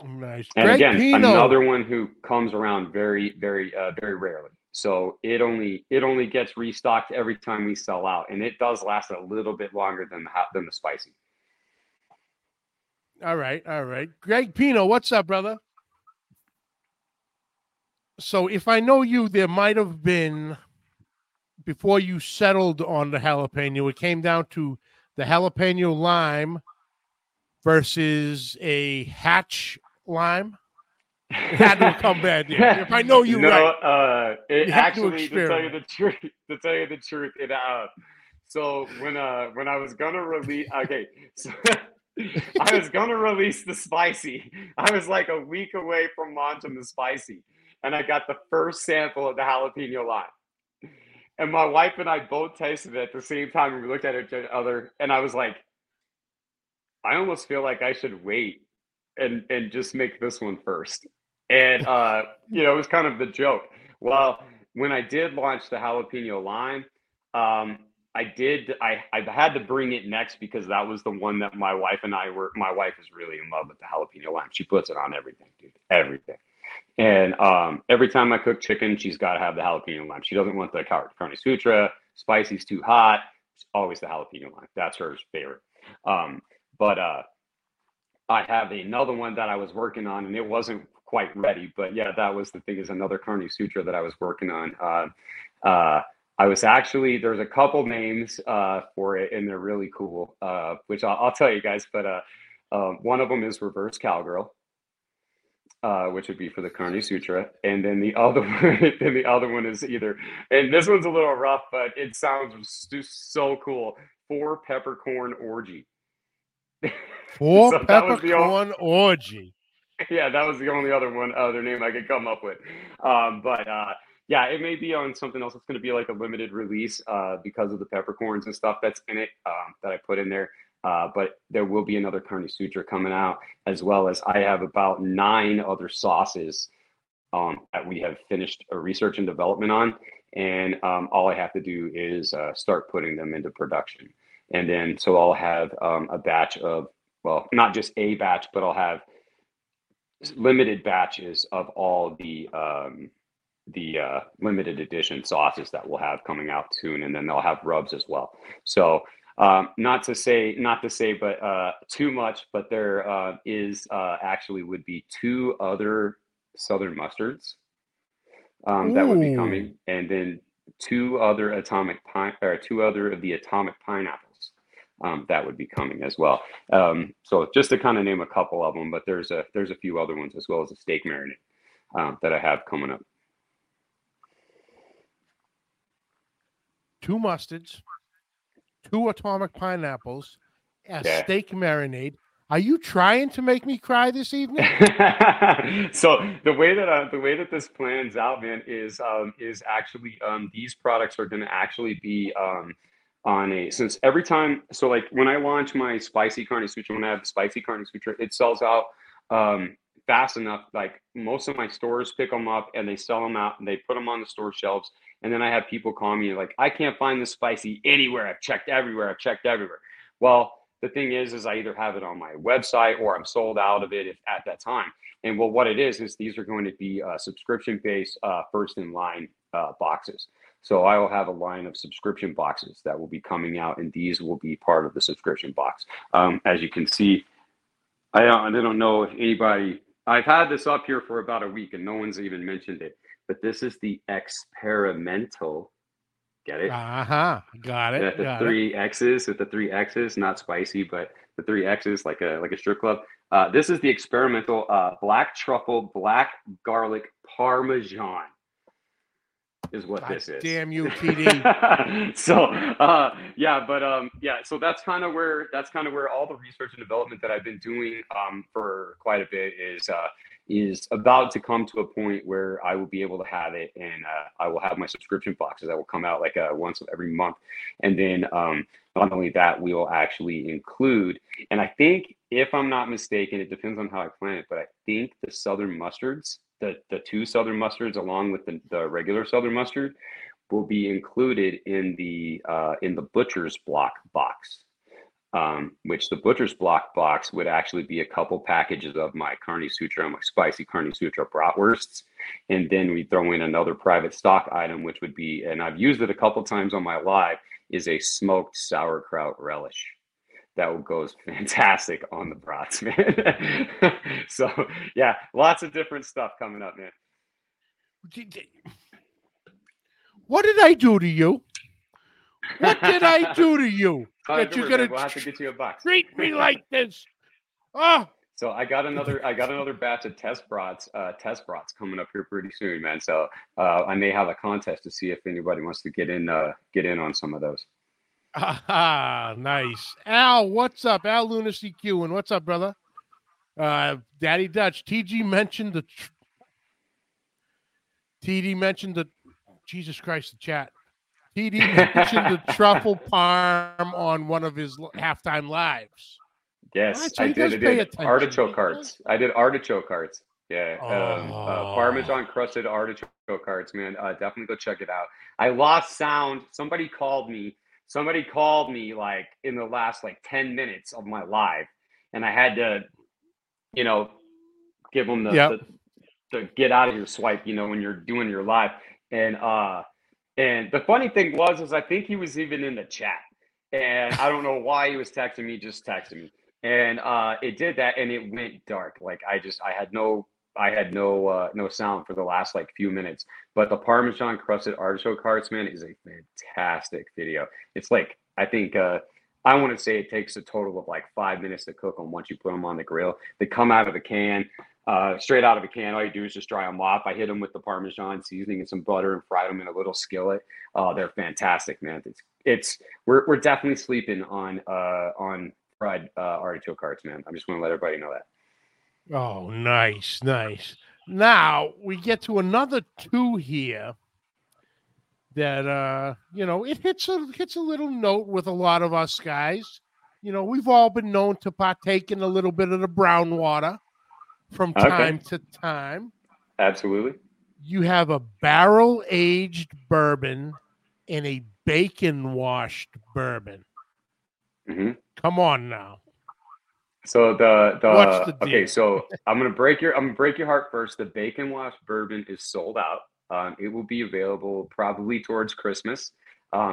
Nice. And Greg Pino, another one who comes around very, very, very rarely. So it only gets restocked every time we sell out, and it does last a little bit longer than the spicy. All right. Greg Pino, what's up, brother? So if I know you, there might have been, before you settled on the jalapeno, it came down to the jalapeno lime versus a Hatch lime. It had to come bad. If I know you, right. To tell you the truth, so when I was gonna release, I was gonna release the spicy. I was like a week away from launching the spicy, and I got the first sample of the jalapeno lime. And my wife and I both tasted it at the same time, and we looked at each other, and I was like, I almost feel like I should wait and just make this one first. And, it was kind of the joke. Well, when I did launch the jalapeno lime, I had to bring it next because that was the one that my wife and I were, my wife is really in love with the jalapeno lime. She puts it on everything, dude, everything. And every time I cook chicken, she's got to have the jalapeno lime. She doesn't want the Carne Sutra, spicy's too hot. It's always the jalapeno lime. That's her favorite. But I have another one that I was working on, and it wasn't quite ready. But yeah, that was the thing, is another Carne Sutra that I was working on. I was actually, there's a couple names for it, and they're really cool, which I'll tell you guys. But one of them is Reverse Cowgirl, which would be for the Carne Sutra, and then the other one is either, and this one's a little rough, but it sounds so cool. 4 Peppercorn Orgy. 4 so Peppercorn Orgy. Yeah, that was the only other name I could come up with. Yeah, it may be on something else. It's going to be like a limited release because of the peppercorns and stuff that's in it that I put in there. But there will be another Carne Sutra coming out, as well as I have about 9 other sauces that we have finished research and development on. And all I have to do is start putting them into production. And then so I'll have a batch of, well, not just a batch, but I'll have limited batches of all the limited edition sauces that we'll have coming out soon. And then they'll have rubs as well. So not to say, but too much, but there actually would be 2 other Southern Mustards that would be coming, and then 2 other Atomic Pineapples that would be coming as well. So just to kind of name a couple of them, but there's a few other ones, as well as a steak marinade that I have coming up. 2 mustards, 2 Atomic Pineapples, a steak marinade. Are you trying to make me cry this evening? So the way that this plans out, man, is actually these products are going to actually be since every time. So like when I launch my spicy Carne Sutra, when I have the spicy Carne Sutra, it sells out fast enough. Like most of my stores pick them up and they sell them out and they put them on the store shelves. And then I have people call me like, I can't find this spicy anywhere. I've checked everywhere. Well, the thing is I either have it on my website or I'm sold out of it at that time. And well, what it is these are going to be subscription-based first in line boxes. So I will have a line of subscription boxes that will be coming out, and these will be part of the subscription box. As you can see, I don't know if anybody, I've had this up here for about a week and no one's even mentioned it. But this is the experimental, get it? Uh-huh, got it. The three X's, not spicy, but the 3 X's, like a strip club. This is the experimental black truffle, black garlic Parmesan is what this is. Damn you, PD. So that's kind of where all the research and development that I've been doing for quite a bit is about to come to a point where I will be able to have it, and I will have my subscription boxes that will come out like once every month. And then not only that, we will actually include, and I think, if I'm not mistaken, it depends on how I plan it, but I think the Southern Mustards, the 2 Southern Mustards along with the regular Southern Mustard will be included in the Butcher's Block box. which the Butcher's Block box would actually be a couple packages of my Carne Sutra and my Spicy Carne Sutra bratwursts. And then we throw in another private stock item, which would be, and I've used it a couple times on my live, is a smoked sauerkraut relish. That goes fantastic on the brats, man. So yeah, lots of different stuff coming up, man. What did I do to you? What did I do to you? That you're gonna have to get you a box. Treat me like this. Oh. So I got another batch of test brats coming up here pretty soon, man. So I may have a contest to see if anybody wants to get in on some of those. Ah, nice. Al, what's up? Al Lunacy Q, and what's up, brother? Daddy Dutch. TD mentioned the Jesus Christ, the chat. TD mentioned the truffle parm on one of his halftime lives. Yes, right, so I did artichoke hearts. I did artichoke hearts. Yeah, Parmesan crusted artichoke hearts, man. Definitely go check it out. I lost sound. Somebody called me like in the last 10 minutes of my live, and I had to, give them the get out of your swipe, when you're doing your live. And the funny thing was I think he was even in the chat, and I don't know why he was texting me, just texting me. And it did that, and it went dark. I had no sound for the last few minutes, but the Parmesan crusted artichoke hearts, man, is a fantastic video. It's I think, I want to say it takes a total of 5 minutes to cook them. Once you put them on the grill, they come out of the can, straight out of a can. All you do is just dry them off. I hit them with the Parmesan seasoning and some butter and fried them in a little skillet. They're fantastic, man. We're definitely sleeping on fried artichoke hearts, man. I just want to let everybody know that. Oh, nice. Now we get to another two here that, it hits a little note with a lot of us guys. We've all been known to partake in a little bit of the brown water from time to time. Absolutely. You have a barrel aged bourbon and a bacon washed bourbon. Mm-hmm. Come on now. So so I'm gonna break your heart first. The bacon washed bourbon is sold out. It will be available probably towards Christmas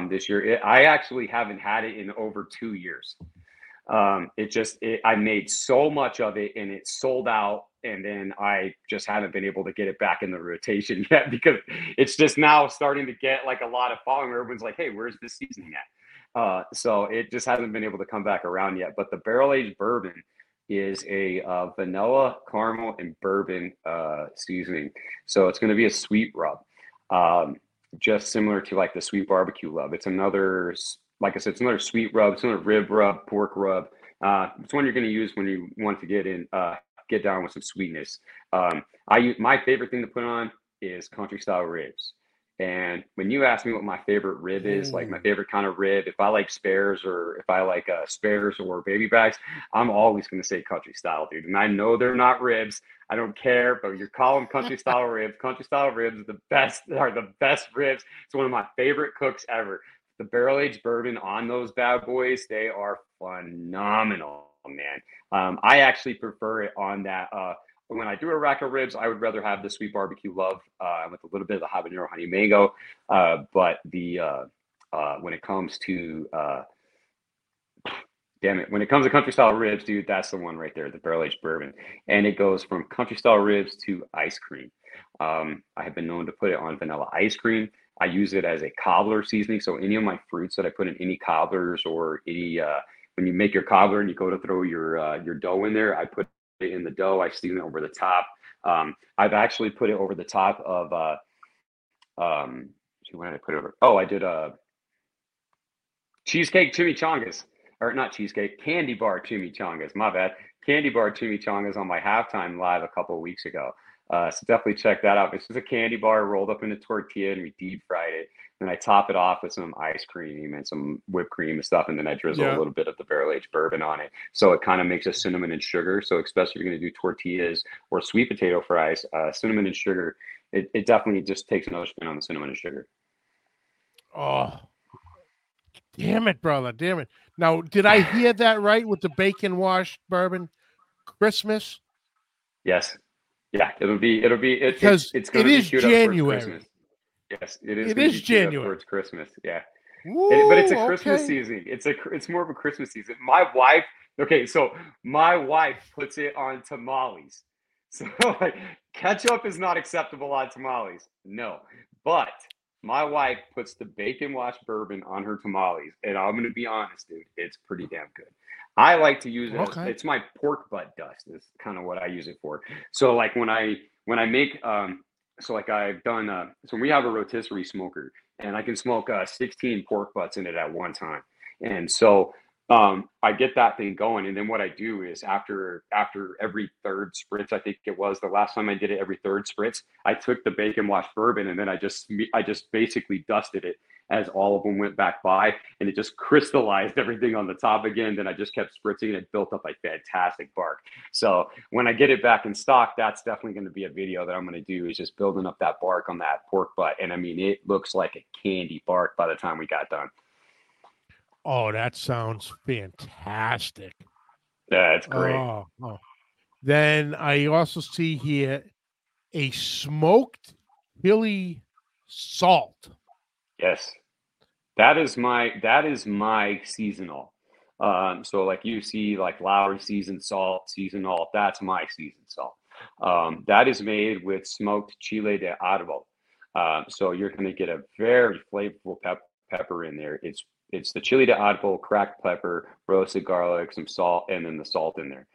this year. I actually haven't had it in over 2 years. I made so much of it and it sold out, and then I just haven't been able to get it back in the rotation yet because it's just now starting to get a lot of following. Everyone's like, hey, where's this seasoning at? So it just hasn't been able to come back around yet. But the barrel-aged bourbon is a vanilla, caramel, and bourbon seasoning. So it's going to be a sweet rub, just similar to the Sweet Barbecue Love. It's another, like I said, it's another sweet rub. It's another rib rub, pork rub. It's one you're going to use when you want to get down with some sweetness. My favorite thing to put on is country-style ribs. And when you ask me what my favorite rib is, my favorite kind of rib, if I like spares or if I like spares or baby backs, I'm always going to say country style, dude. And I know they're not ribs. I don't care, but you're calling country style ribs. Country style ribs are the best ribs. It's one of my favorite cooks ever. The barrel aged bourbon on those bad boys, they are phenomenal, man. I actually prefer it on that. When I do a rack of ribs, I would rather have the Sweet Barbecue Love with a little bit of the Habanero Honey Mango. But when it comes to, country style ribs, dude, that's the one right there, the barrel aged bourbon. And it goes from country style ribs to ice cream. I have been known to put it on vanilla ice cream. I use it as a cobbler seasoning. So any of my fruits that I put in any cobblers or any, when you make your cobbler and you go to throw your dough in there, I put in the dough, I steam it over the top. I've actually put it over the top of when did I put it over? Oh, I did cheesecake chimichangas, or not cheesecake, candy bar chimichangas, my bad. Candy bar chimichangas on my halftime live a couple of weeks ago. So definitely check that out. This is a candy bar rolled up in a tortilla, and we deep fried it. And I top it off with some ice cream and some whipped cream and stuff. And then I drizzle a little bit of the barrel aged bourbon on it. So it kind of makes a cinnamon and sugar. So especially if you're going to do tortillas or sweet potato fries, cinnamon and sugar, it definitely just takes another spin on the cinnamon and sugar. Oh, Damn it, brother. Damn it. Now, did I hear that right with the bacon washed bourbon Christmas? Yes. Yeah, it's going to be January. Up yes, it is. It is January. Towards Christmas. Yeah. Ooh, but it's a Christmas season. It's more of a Christmas season. My wife puts it on tamales. So like, ketchup is not acceptable on tamales. No, but my wife puts the bacon washed bourbon on her tamales, and I'm going to be honest, dude, it's pretty damn good. I like to use it. Okay. It's my pork butt dust. It's kind of what I use it for. So like when I make so we have a rotisserie smoker, and I can smoke 16 pork butts in it at one time, and so. I get that thing going, and then what I do is after every third spritz, I think it was the last time I did it, every third spritz, I took the bacon washed bourbon, and then I just basically dusted it as all of them went back by, and it just crystallized everything on the top again. Then I just kept spritzing, and it built up a fantastic bark. So when I get it back in stock, that's definitely going to be a video that I'm going to do, is just building up that bark on that pork butt, and I mean it looks like a candy bark by the time we got done. Oh, that sounds fantastic. That's great. Oh. Then I also see here a smoked chili salt. Yes. That is my seasonal. So like you see like Lowry seasonal, that's my season salt. That is made with smoked chile de arbol. So you're going to get a very flavorful pepper in there. It's the chili de arbol, cracked pepper, roasted garlic, some salt, and then the salt in there.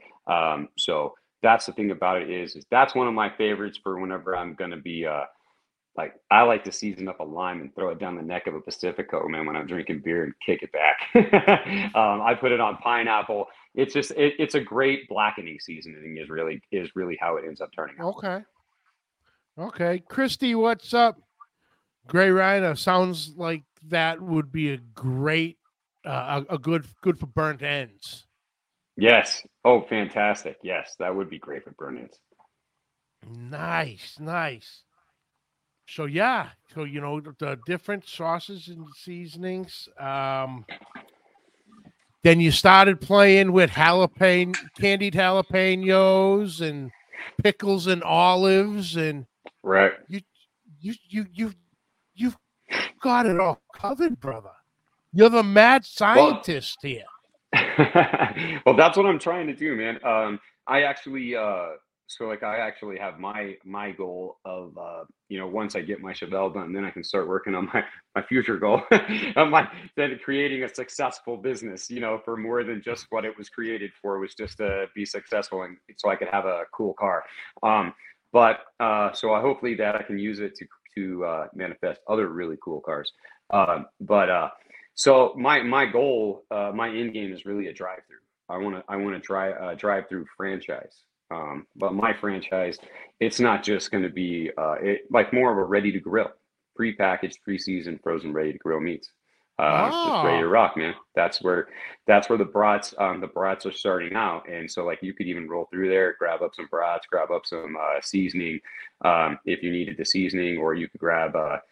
So that's the thing about it is that's one of my favorites for whenever I'm going to be I like to season up a lime and throw it down the neck of a Pacifico, man, when I'm drinking beer and kick it back. I put it on pineapple. It's just, it's a great blackening seasoning is really how it ends up turning out. Okay. Christy, what's up? Gray Rider, sounds like that would be a great, good for burnt ends. Yes. Oh, fantastic. Yes, that would be great for burnt ends. Nice. So, yeah. So, you know, the different sauces and seasonings. Then you started playing with candied jalapenos and pickles and olives. And right. You've got it all covered, brother. You're the mad scientist here. Well, that's what I'm trying to do, man. I actually have my goal of, once I get my Chevelle done, then I can start working on my future goal of then creating a successful business, for more than just what it was created for, was just to be successful. And so I could have a cool car. So I hopefully that I can use it to manifest other really cool cars. So my goal, my end game is really a drive-through. I want to try a drive-through franchise. But my franchise, it's not just going to be more of a ready-to-grill, pre-packaged, pre-seasoned, frozen, ready-to-grill meats. Just ready to rock, man. That's where the brats are starting out, and so like you could even roll through there, grab up some brats, grab up some seasoning, if you needed the seasoning, or you could grab a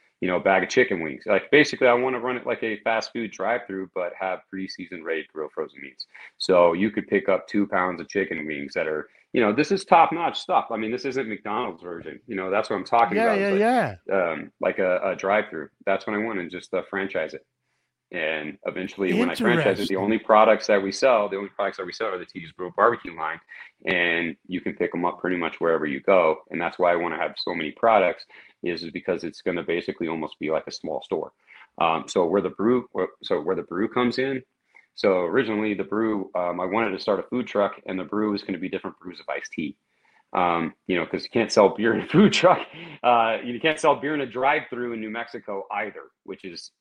bag of chicken wings. Like basically, I want to run it like a fast food drive-through, but have pre-seasoned, ready to grill frozen meats. So you could pick up 2 pounds of chicken wings that are, this is top-notch stuff. I mean, this isn't McDonald's version. That's what I'm talking about. Yeah. Like a drive-through. That's what I want, and just franchise it. And eventually when I franchise it, the only products that we sell are the T's Brew barbecue line, and you can pick them up pretty much wherever you go. And that's why I want to have so many products is because it's going to basically almost be like a small store. So where the brew comes in. So originally the brew, I wanted to start a food truck, and the brew is going to be different brews of iced tea. Because you can't sell beer in a food truck. You can't sell beer in a drive-through in New Mexico either, which is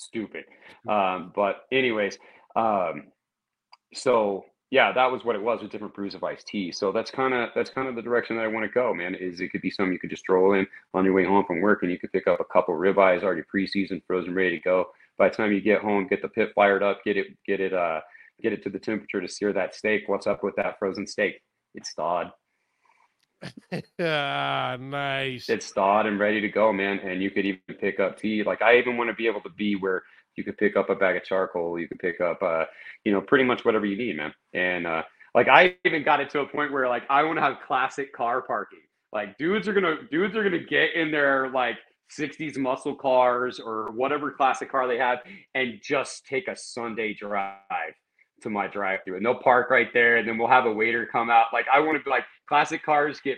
stupid. So yeah, that was what it was, with different brews of iced tea. So that's kind of the direction that I want to go, man, is it could be something you could just stroll in on your way home from work, and you could pick up a couple ribeyes already pre-seasoned, frozen, ready to go. By the time you get home, get the pit fired up, get it to the temperature to sear that steak. What's up with that frozen steak? It's thawed. Nice. It's thawed and ready to go, man. And you could even pick up tea. Like I even want to be able to be where You could pick up a bag of charcoal. You could pick up, you know, pretty much whatever you need, man. And like, I even got it to a point where like, I want to have classic car parking. Like dudes are gonna get in their like 60s muscle cars or whatever classic car they have and just take a Sunday drive to my drive-thru, and they'll park right there, and then we'll have a waiter come out. Like, I want to be like, classic cars get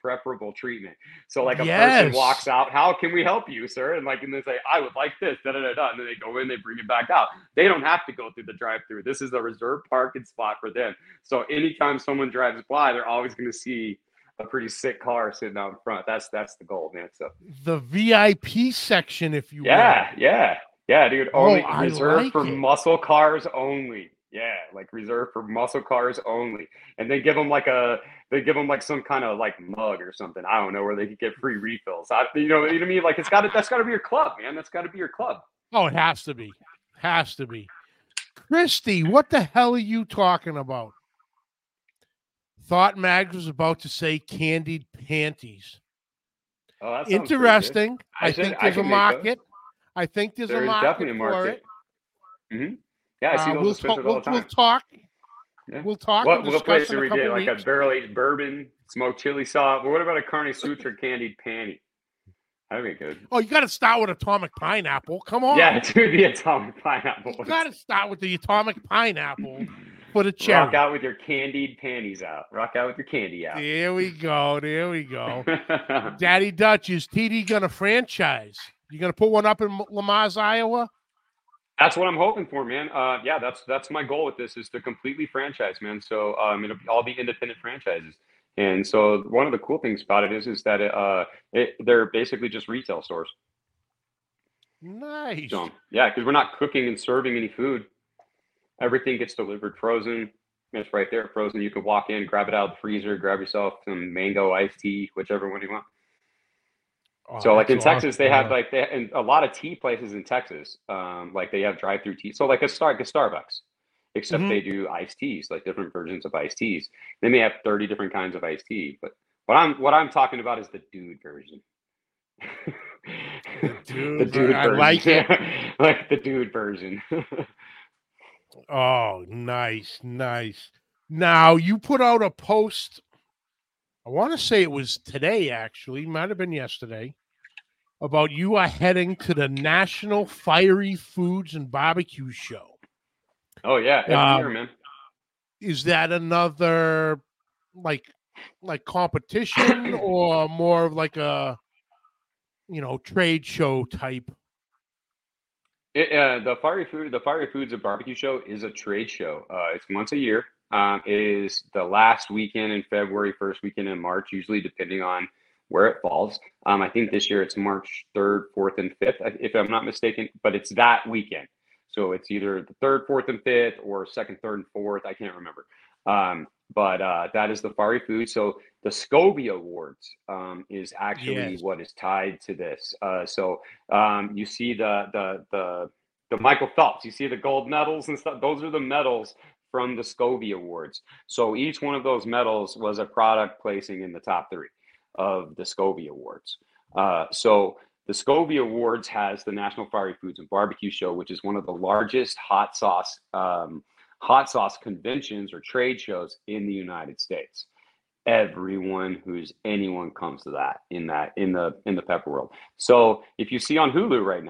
preferable treatment. So like, a person walks out, how can we help you, sir? And like, and they say, I would like this, da da da da. And then they go in, they bring it back out. They don't have to go through the drive-thru. This is a reserved parking spot for them. So anytime someone drives by, they're always going to see a pretty sick car sitting out in front. That's the goal, man. So the VIP section, if you will. Yeah, dude. Only reserved for muscle cars only. Yeah, like reserved for muscle cars only. And they give them like some kind of like mug or something. I don't know, where they could get free refills. You know what I mean? Like, that's got to be your club, man. That's got to be your club. Oh, it has to be. Christy, what the hell are you talking about? Thought Mags was about to say candied panties. Oh, that sounds interesting. I think there's a market. I think there's a market for it. Mm-hmm. Yeah, I see those pictures all the time. We'll talk. Yeah. We'll place it again, like a barrel aged bourbon, smoked chili sauce. Well, what about a Carne Sutra candied panty? That'd be good. Oh, you got to start with Atomic Pineapple. Come on. Yeah, dude, the Atomic Pineapple. You got to start with the Atomic Pineapple. Put a cherry. Rock out with your candied panties out. Rock out with your candy out. There we go. Daddy Dutch, is TD going to franchise? You gonna put one up in Lamars, Iowa? That's what I'm hoping for, man. Yeah, that's my goal with this, is to completely franchise, man. So it'll all be independent franchises. And so one of the cool things about it is that they're basically just retail stores. Nice. So, yeah, because we're not cooking and serving any food. Everything gets delivered frozen. It's right there, frozen. You can walk in, grab it out of the freezer, grab yourself some mango iced tea, whichever one you want. Oh, so like in Texas, they have like that, and a lot of tea places in Texas, like they have drive-through tea. So like a Starbucks, except they do iced teas, like different versions of iced teas. They may have 30 different kinds of iced tea, but what I'm talking about is the dude version. the dude version. Like it. Like the dude version. Oh, nice. Now, you put out a post, I want to say it was today, actually, might have been yesterday, about you are heading to the National Fiery Foods and Barbecue Show. Oh, yeah. Every year, man. Is that another, like competition or more of like a, you know, trade show type? The Fiery Foods and Barbecue Show is a trade show. It's once a year. It is the last weekend in February, first weekend in March, usually, depending on where it falls. I think this year it's March 3rd, 4th, and 5th, if I'm not mistaken, but it's that weekend. So it's either the 3rd, 4th, and 5th or 2nd, 3rd, and 4th. I can't remember. But that is the Fiery Food. So the SCOBY Awards is actually what is tied to this. You see the Michael Phelps, you see the gold medals and stuff. Those are the medals from the SCOBY Awards. So each one of those medals was a product placing in the top three of the SCOBY Awards. So the SCOBY Awards has the National Fiery Foods and Barbecue Show, which is one of the largest hot sauce conventions or trade shows in the United States. Anyone comes to that in the pepper world. So if you see on Hulu right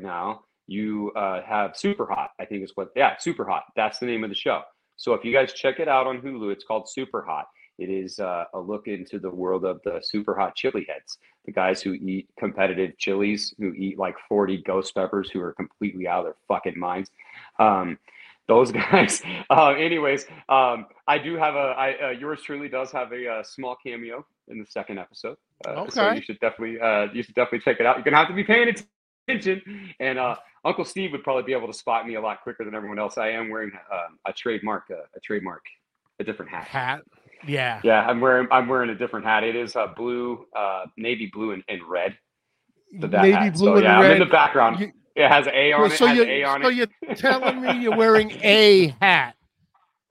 now, you have Super Hot, I think is what. Yeah, Super Hot. That's the name of the show. So if you guys check it out on Hulu, it's called Super Hot. It is a look into the world of the super hot chili heads, the guys who eat competitive chilies, who eat like 40 ghost peppers, who are completely out of their fucking minds. Those guys. I do have yours truly does have a small cameo in the second episode. Okay. So you should definitely check it out. You're gonna have to be paying attention. And Uncle Steve would probably be able to spot me a lot quicker than everyone else. I am wearing a different hat. Yeah. I'm wearing a different hat. It is blue, navy blue and red. Red. I'm in the background. It has an A on it. So you're telling me you're wearing a hat?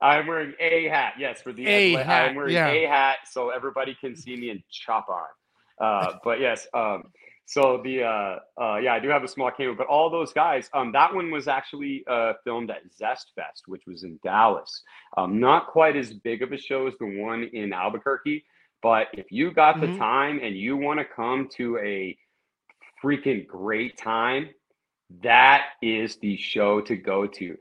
I'm wearing a hat. Yes, for the a hat. I'm wearing a hat so everybody can see me and chop on. But yes. So the yeah, I do have a small camera, but all those guys, that one was actually filmed at Zest Fest, which was in Dallas. Not quite as big of a show as the one in Albuquerque, but if you got the time and you want to come to a freaking great time, that is the show to go to.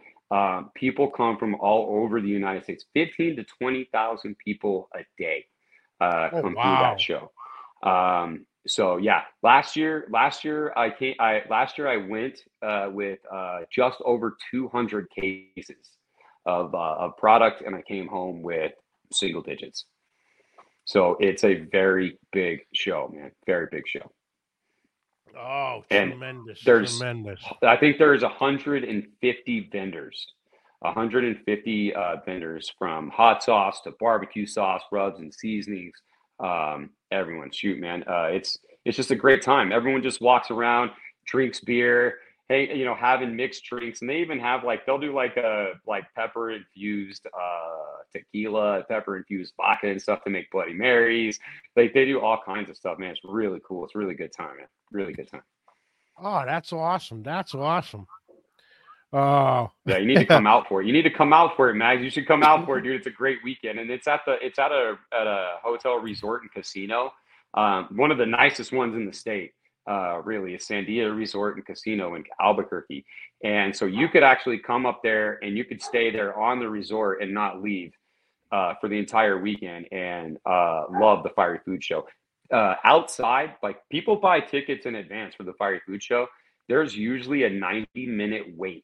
People come from all over the United States, 15 to 20,000 people a day come through that show. So yeah, last year I went with just over 200 cases of product, and I came home with single digits. So it's a very big show, man. Very big show. Oh, tremendous. Tremendous. I think there's 150 vendors, 150 vendors, from hot sauce to barbecue sauce, rubs and seasonings. Everyone, shoot, man. It's just a great time. Everyone just walks around, drinks beer, hey, you know, having mixed drinks. And they even have they'll do pepper infused tequila, pepper infused vodka and stuff to make Bloody Marys. Like, they do all kinds of stuff, man. It's really cool. It's a really good time, man. Really good time. Oh, that's awesome. That's awesome. Oh yeah, you need to come out for it. You need to come out for it, Mags. You should come out for it, dude. It's a great weekend, and it's at a hotel, resort, and casino. One of the nicest ones in the state, really, is Sandia Resort and Casino in Albuquerque. And so you could actually come up there and you could stay there on the resort and not leave for the entire weekend, and love the Fiery Food Show. Outside, like, people buy tickets in advance for the Fiery Food Show. There's usually a 90-minute wait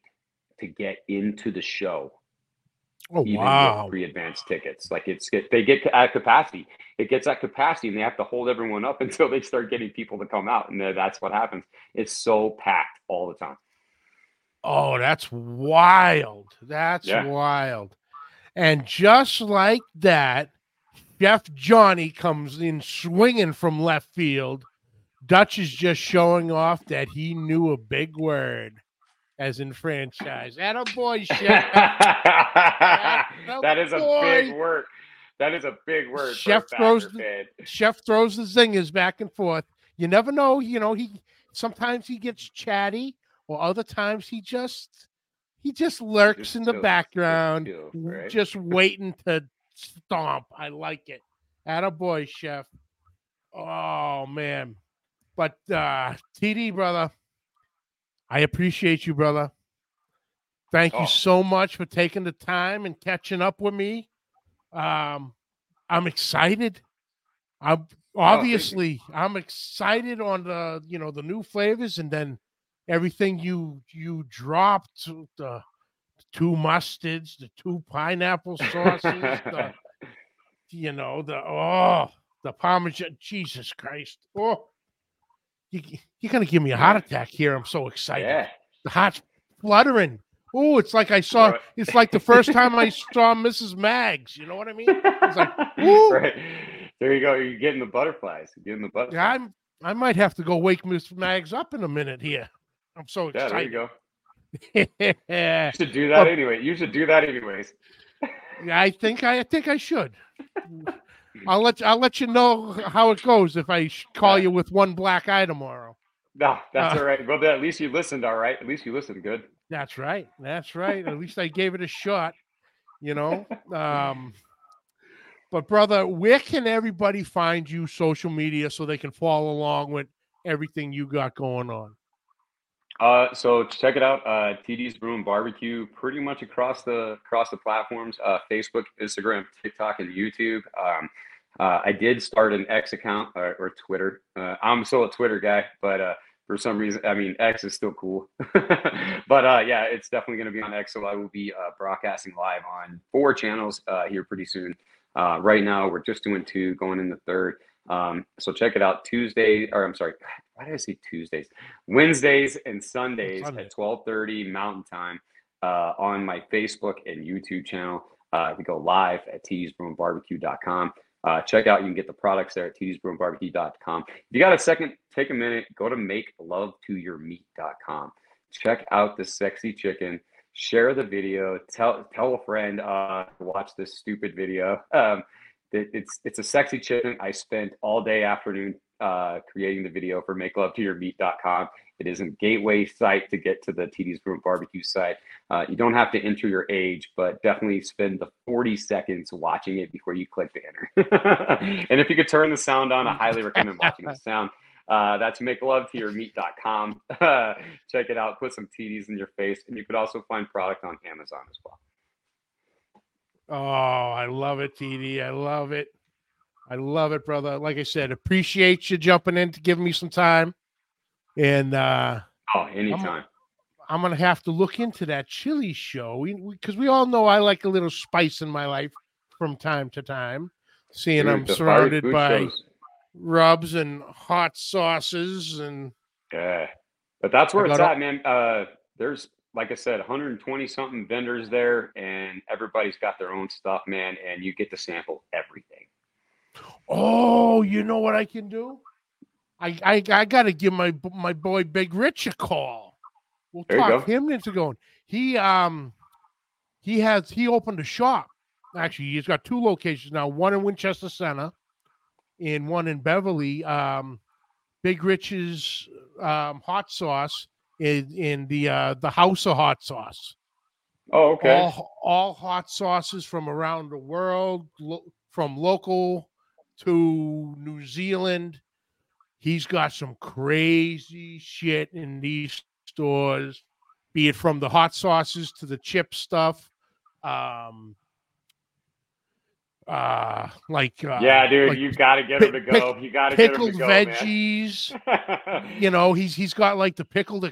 to get into the show. Oh, even wow. With pre-advanced tickets. Like, they get at capacity. It gets at capacity, and they have to hold everyone up until they start getting people to come out. And that's what happens. It's so packed all the time. Oh, that's wild. That's wild. And just like that, Chef Johnny comes in swinging from left field. Dutch is just showing off that he knew a big word, as in franchise. Attaboy, Chef. That is a big word. That is a big word. Chef throws the zingers back and forth. You never know. You know, sometimes he gets chatty, or other times he just lurks in the background, right? Just waiting to stomp. I like it. Attaboy, Chef. Oh, man. But TD, brother, I appreciate you, brother. Thank you so much for taking the time and catching up with me. I'm excited. I'm excited on the new flavors, and then everything you dropped, the two mustards, the two pineapple sauces, the Parmesan. Jesus Christ. Oh. You're going to give me a heart attack here. I'm so excited. Yeah. The heart's fluttering. Oh, it's like it's like the first time I saw Mrs. Mags. You know what I mean? It's like, ooh. Right. There you go. You're getting the butterflies. Yeah, I might have to go wake Mrs. Mags up in a minute here. I'm so excited. Yeah, there you go. You should do that anyway. You should do that anyways. I think I should. I'll let you know how it goes if I call you with one black eye tomorrow. No, that's all right. Well, at least you listened, all right? At least you listened good. That's right. That's right. At least I gave it a shot, you know. But, brother, where can everybody find you social media so they can follow along with everything you got going on? So check it out, TD's Brewing Barbecue, pretty much across the platforms, Facebook, Instagram, TikTok, and YouTube. I did start an X account or Twitter. I'm still a Twitter guy, but for some reason, I mean, X is still cool. But yeah, it's definitely going to be on X. So I will be broadcasting live on 4 channels here pretty soon. Right now, we're just doing 2, going in the 3rd. So check it out Wednesdays and Sundays at 12:30 Mountain Time on my Facebook and YouTube channel. We go live at tdsbrewingbarbecue.com. Check out, you can get the products there at tdsbrewingbarbecue.com. If you got a second, take a minute, go to makelovetoyourmeat.com. Check out the sexy chicken. Share the video. Tell a friend to watch this stupid video. It's a sexy chicken. I spent all day afternoon creating the video for makelovetoyourmeat.com. It is a gateway site to get to the TD's Room Barbecue site. You don't have to enter your age, but definitely spend the 40 seconds watching it before you click to enter. And if you could turn the sound on, I highly recommend watching the sound. That's makelovetoyourmeat.com. Check it out. Put some TDs in your face. And you could also find product on Amazon as well. Oh, I love it, TD. I love it. I love it, brother. Like I said, appreciate you jumping in to give me some time. And anytime. I'm going to have to look into that chili show, because we all know I like a little spice in my life from time to time. Seeing I'm surrounded by shows. Rubs and hot sauces and but that's where it's at, man. There's, like I said, 120 something vendors there, and everybody's got their own stuff, man, and you get to sample everything. Oh, you know what I can do? I gotta give my boy Big Rich a call. We'll talk him into going. He opened a shop. Actually, he's got two locations now, one in Winchester Center and one in Beverly. Big Rich's hot sauce is in the House of Hot Sauce. Oh, okay. All hot sauces from around the world, from local to New Zealand. He's got some crazy shit in these stores, be it from the hot sauces to the chip stuff. Like you gotta get him to go. You gotta get him to go, man. Pickled veggies. You know, he's got like the pickled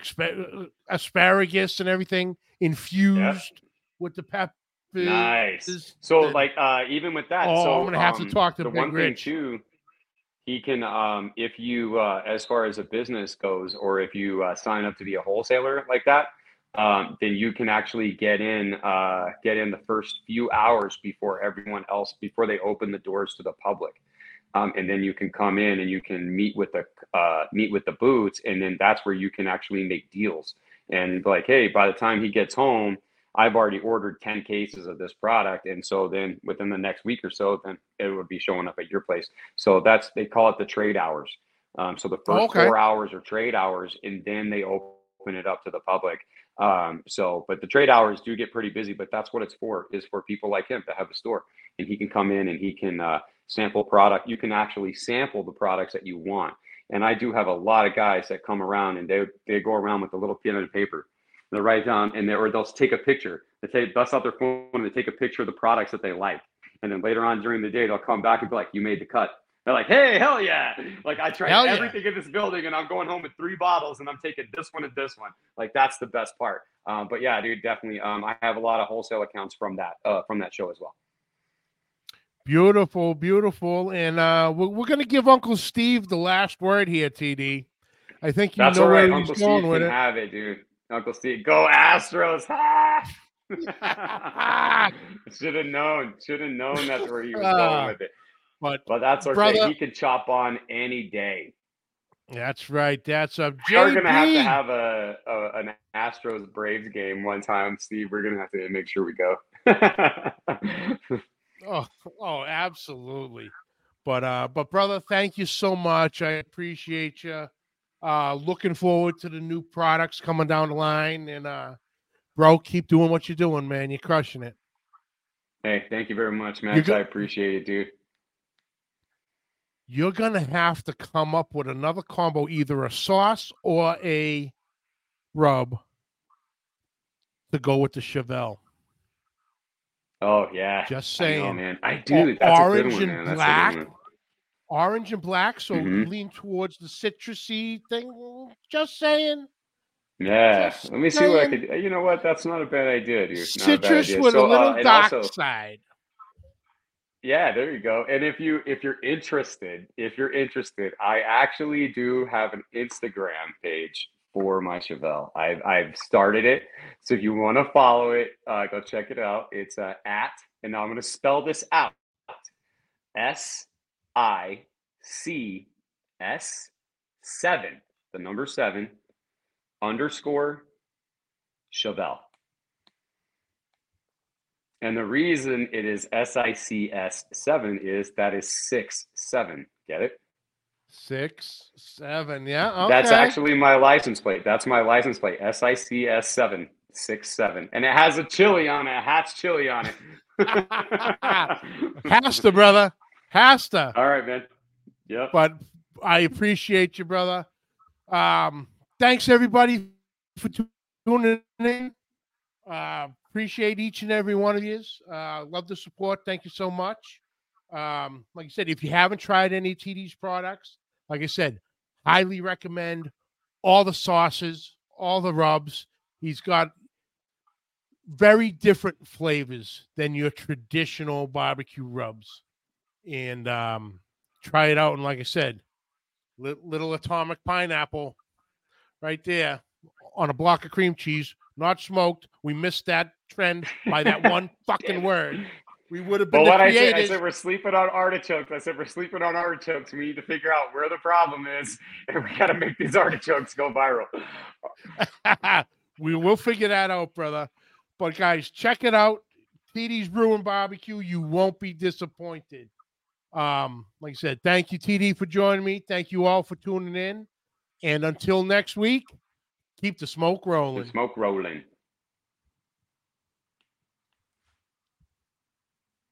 asparagus and everything infused with the peppers. Nice. So even with that, I'm gonna have to talk to the Big one Rich. Thing too. He can, if you, as far as a business goes, or if you sign up to be a wholesaler like that, then you can actually get in the first few hours before everyone else, before they open the doors to the public. And then you can come in and you can meet with the boots. And then that's where you can actually make deals and be like, hey, by the time he gets home, I've already ordered 10 cases of this product. And so then within the next week or so, then it would be showing up at your place. So that's, they call it the trade hours. So the first 4 hours are trade hours, and then they open it up to the public. But the trade hours do get pretty busy, but that's what it's for, is for people like him to have a store, and he can come in and he can sample product. You can actually sample the products that you want. And I do have a lot of guys that come around and they go around with a little pen and paper. They'll write down, or they'll take a picture. They bust out their phone and they take a picture of the products that they like. And then later on during the day, they'll come back and be like, you made the cut. They're like, hey, hell yeah. Like, I tried everything in this building, and I'm going home with 3 bottles, and I'm taking this one and this one. Like, that's the best part. But yeah, dude, definitely. I have a lot of wholesale accounts from that show as well. Beautiful, beautiful. And we're going to give Uncle Steve the last word here, TD. I think you know where he's going with it. Uncle Steve can have it, dude. Uncle Steve, go Astros! Should have known that's where he was going with it. But that's okay. Brother, he can chop on any day. That's right. That's up. We're gonna have to have an Astros Braves game one time, Steve. We're gonna have to make sure we go. oh, absolutely. But brother, thank you so much. I appreciate you. Looking forward to the new products coming down the line, and bro, keep doing what you're doing, man. You're crushing it. Hey, thank you very much, Max. I appreciate it, dude. You're gonna have to come up with another combo, either a sauce or a rub, to go with the Chevelle. Oh yeah, just saying, I know, man. I do. That's orange a good one, and man. Black. That's a good one. Orange and black, so lean towards the citrusy thing. Just saying. Yeah. Just Let me see what I could do. You know what? That's not a bad idea, dude. Citrus with a little dark side. Yeah, there you go. And if you're interested, I actually do have an Instagram page for my Chevelle. I've started it. So if you want to follow it, go check it out. It's at, and now I'm going to spell this out. SICS 7, the number 7 _ Chevelle. And the reason it is SICS 7 is that is 6-7. Get it? 6, 7. Yeah. Okay. That's actually my license plate. That's my license plate. SICS 7. 6, 7. And it has a chili on it, a Hatch chili on it. Hasta, brother. Hasta. All right, man. Yep. But I appreciate you, brother. Thanks everybody for tuning in. Appreciate each and every one of you. Love the support. Thank you so much. Like I said, if you haven't tried any TD's products, like I said, highly recommend all the sauces, all the rubs. He's got very different flavors than your traditional barbecue rubs. And try it out. And like I said, little atomic pineapple right there on a block of cream cheese, not smoked. We missed that trend by that one fucking word. We would have been the creators. I said we're sleeping on artichokes. I said we're sleeping on artichokes. We need to figure out where the problem is, and we got to make these artichokes go viral. We will figure that out, brother. But guys, check it out. TD's Brewing Barbecue. You won't be disappointed. Like I said, thank you, TD, for joining me. Thank you all for tuning in. And until next week, keep the smoke rolling.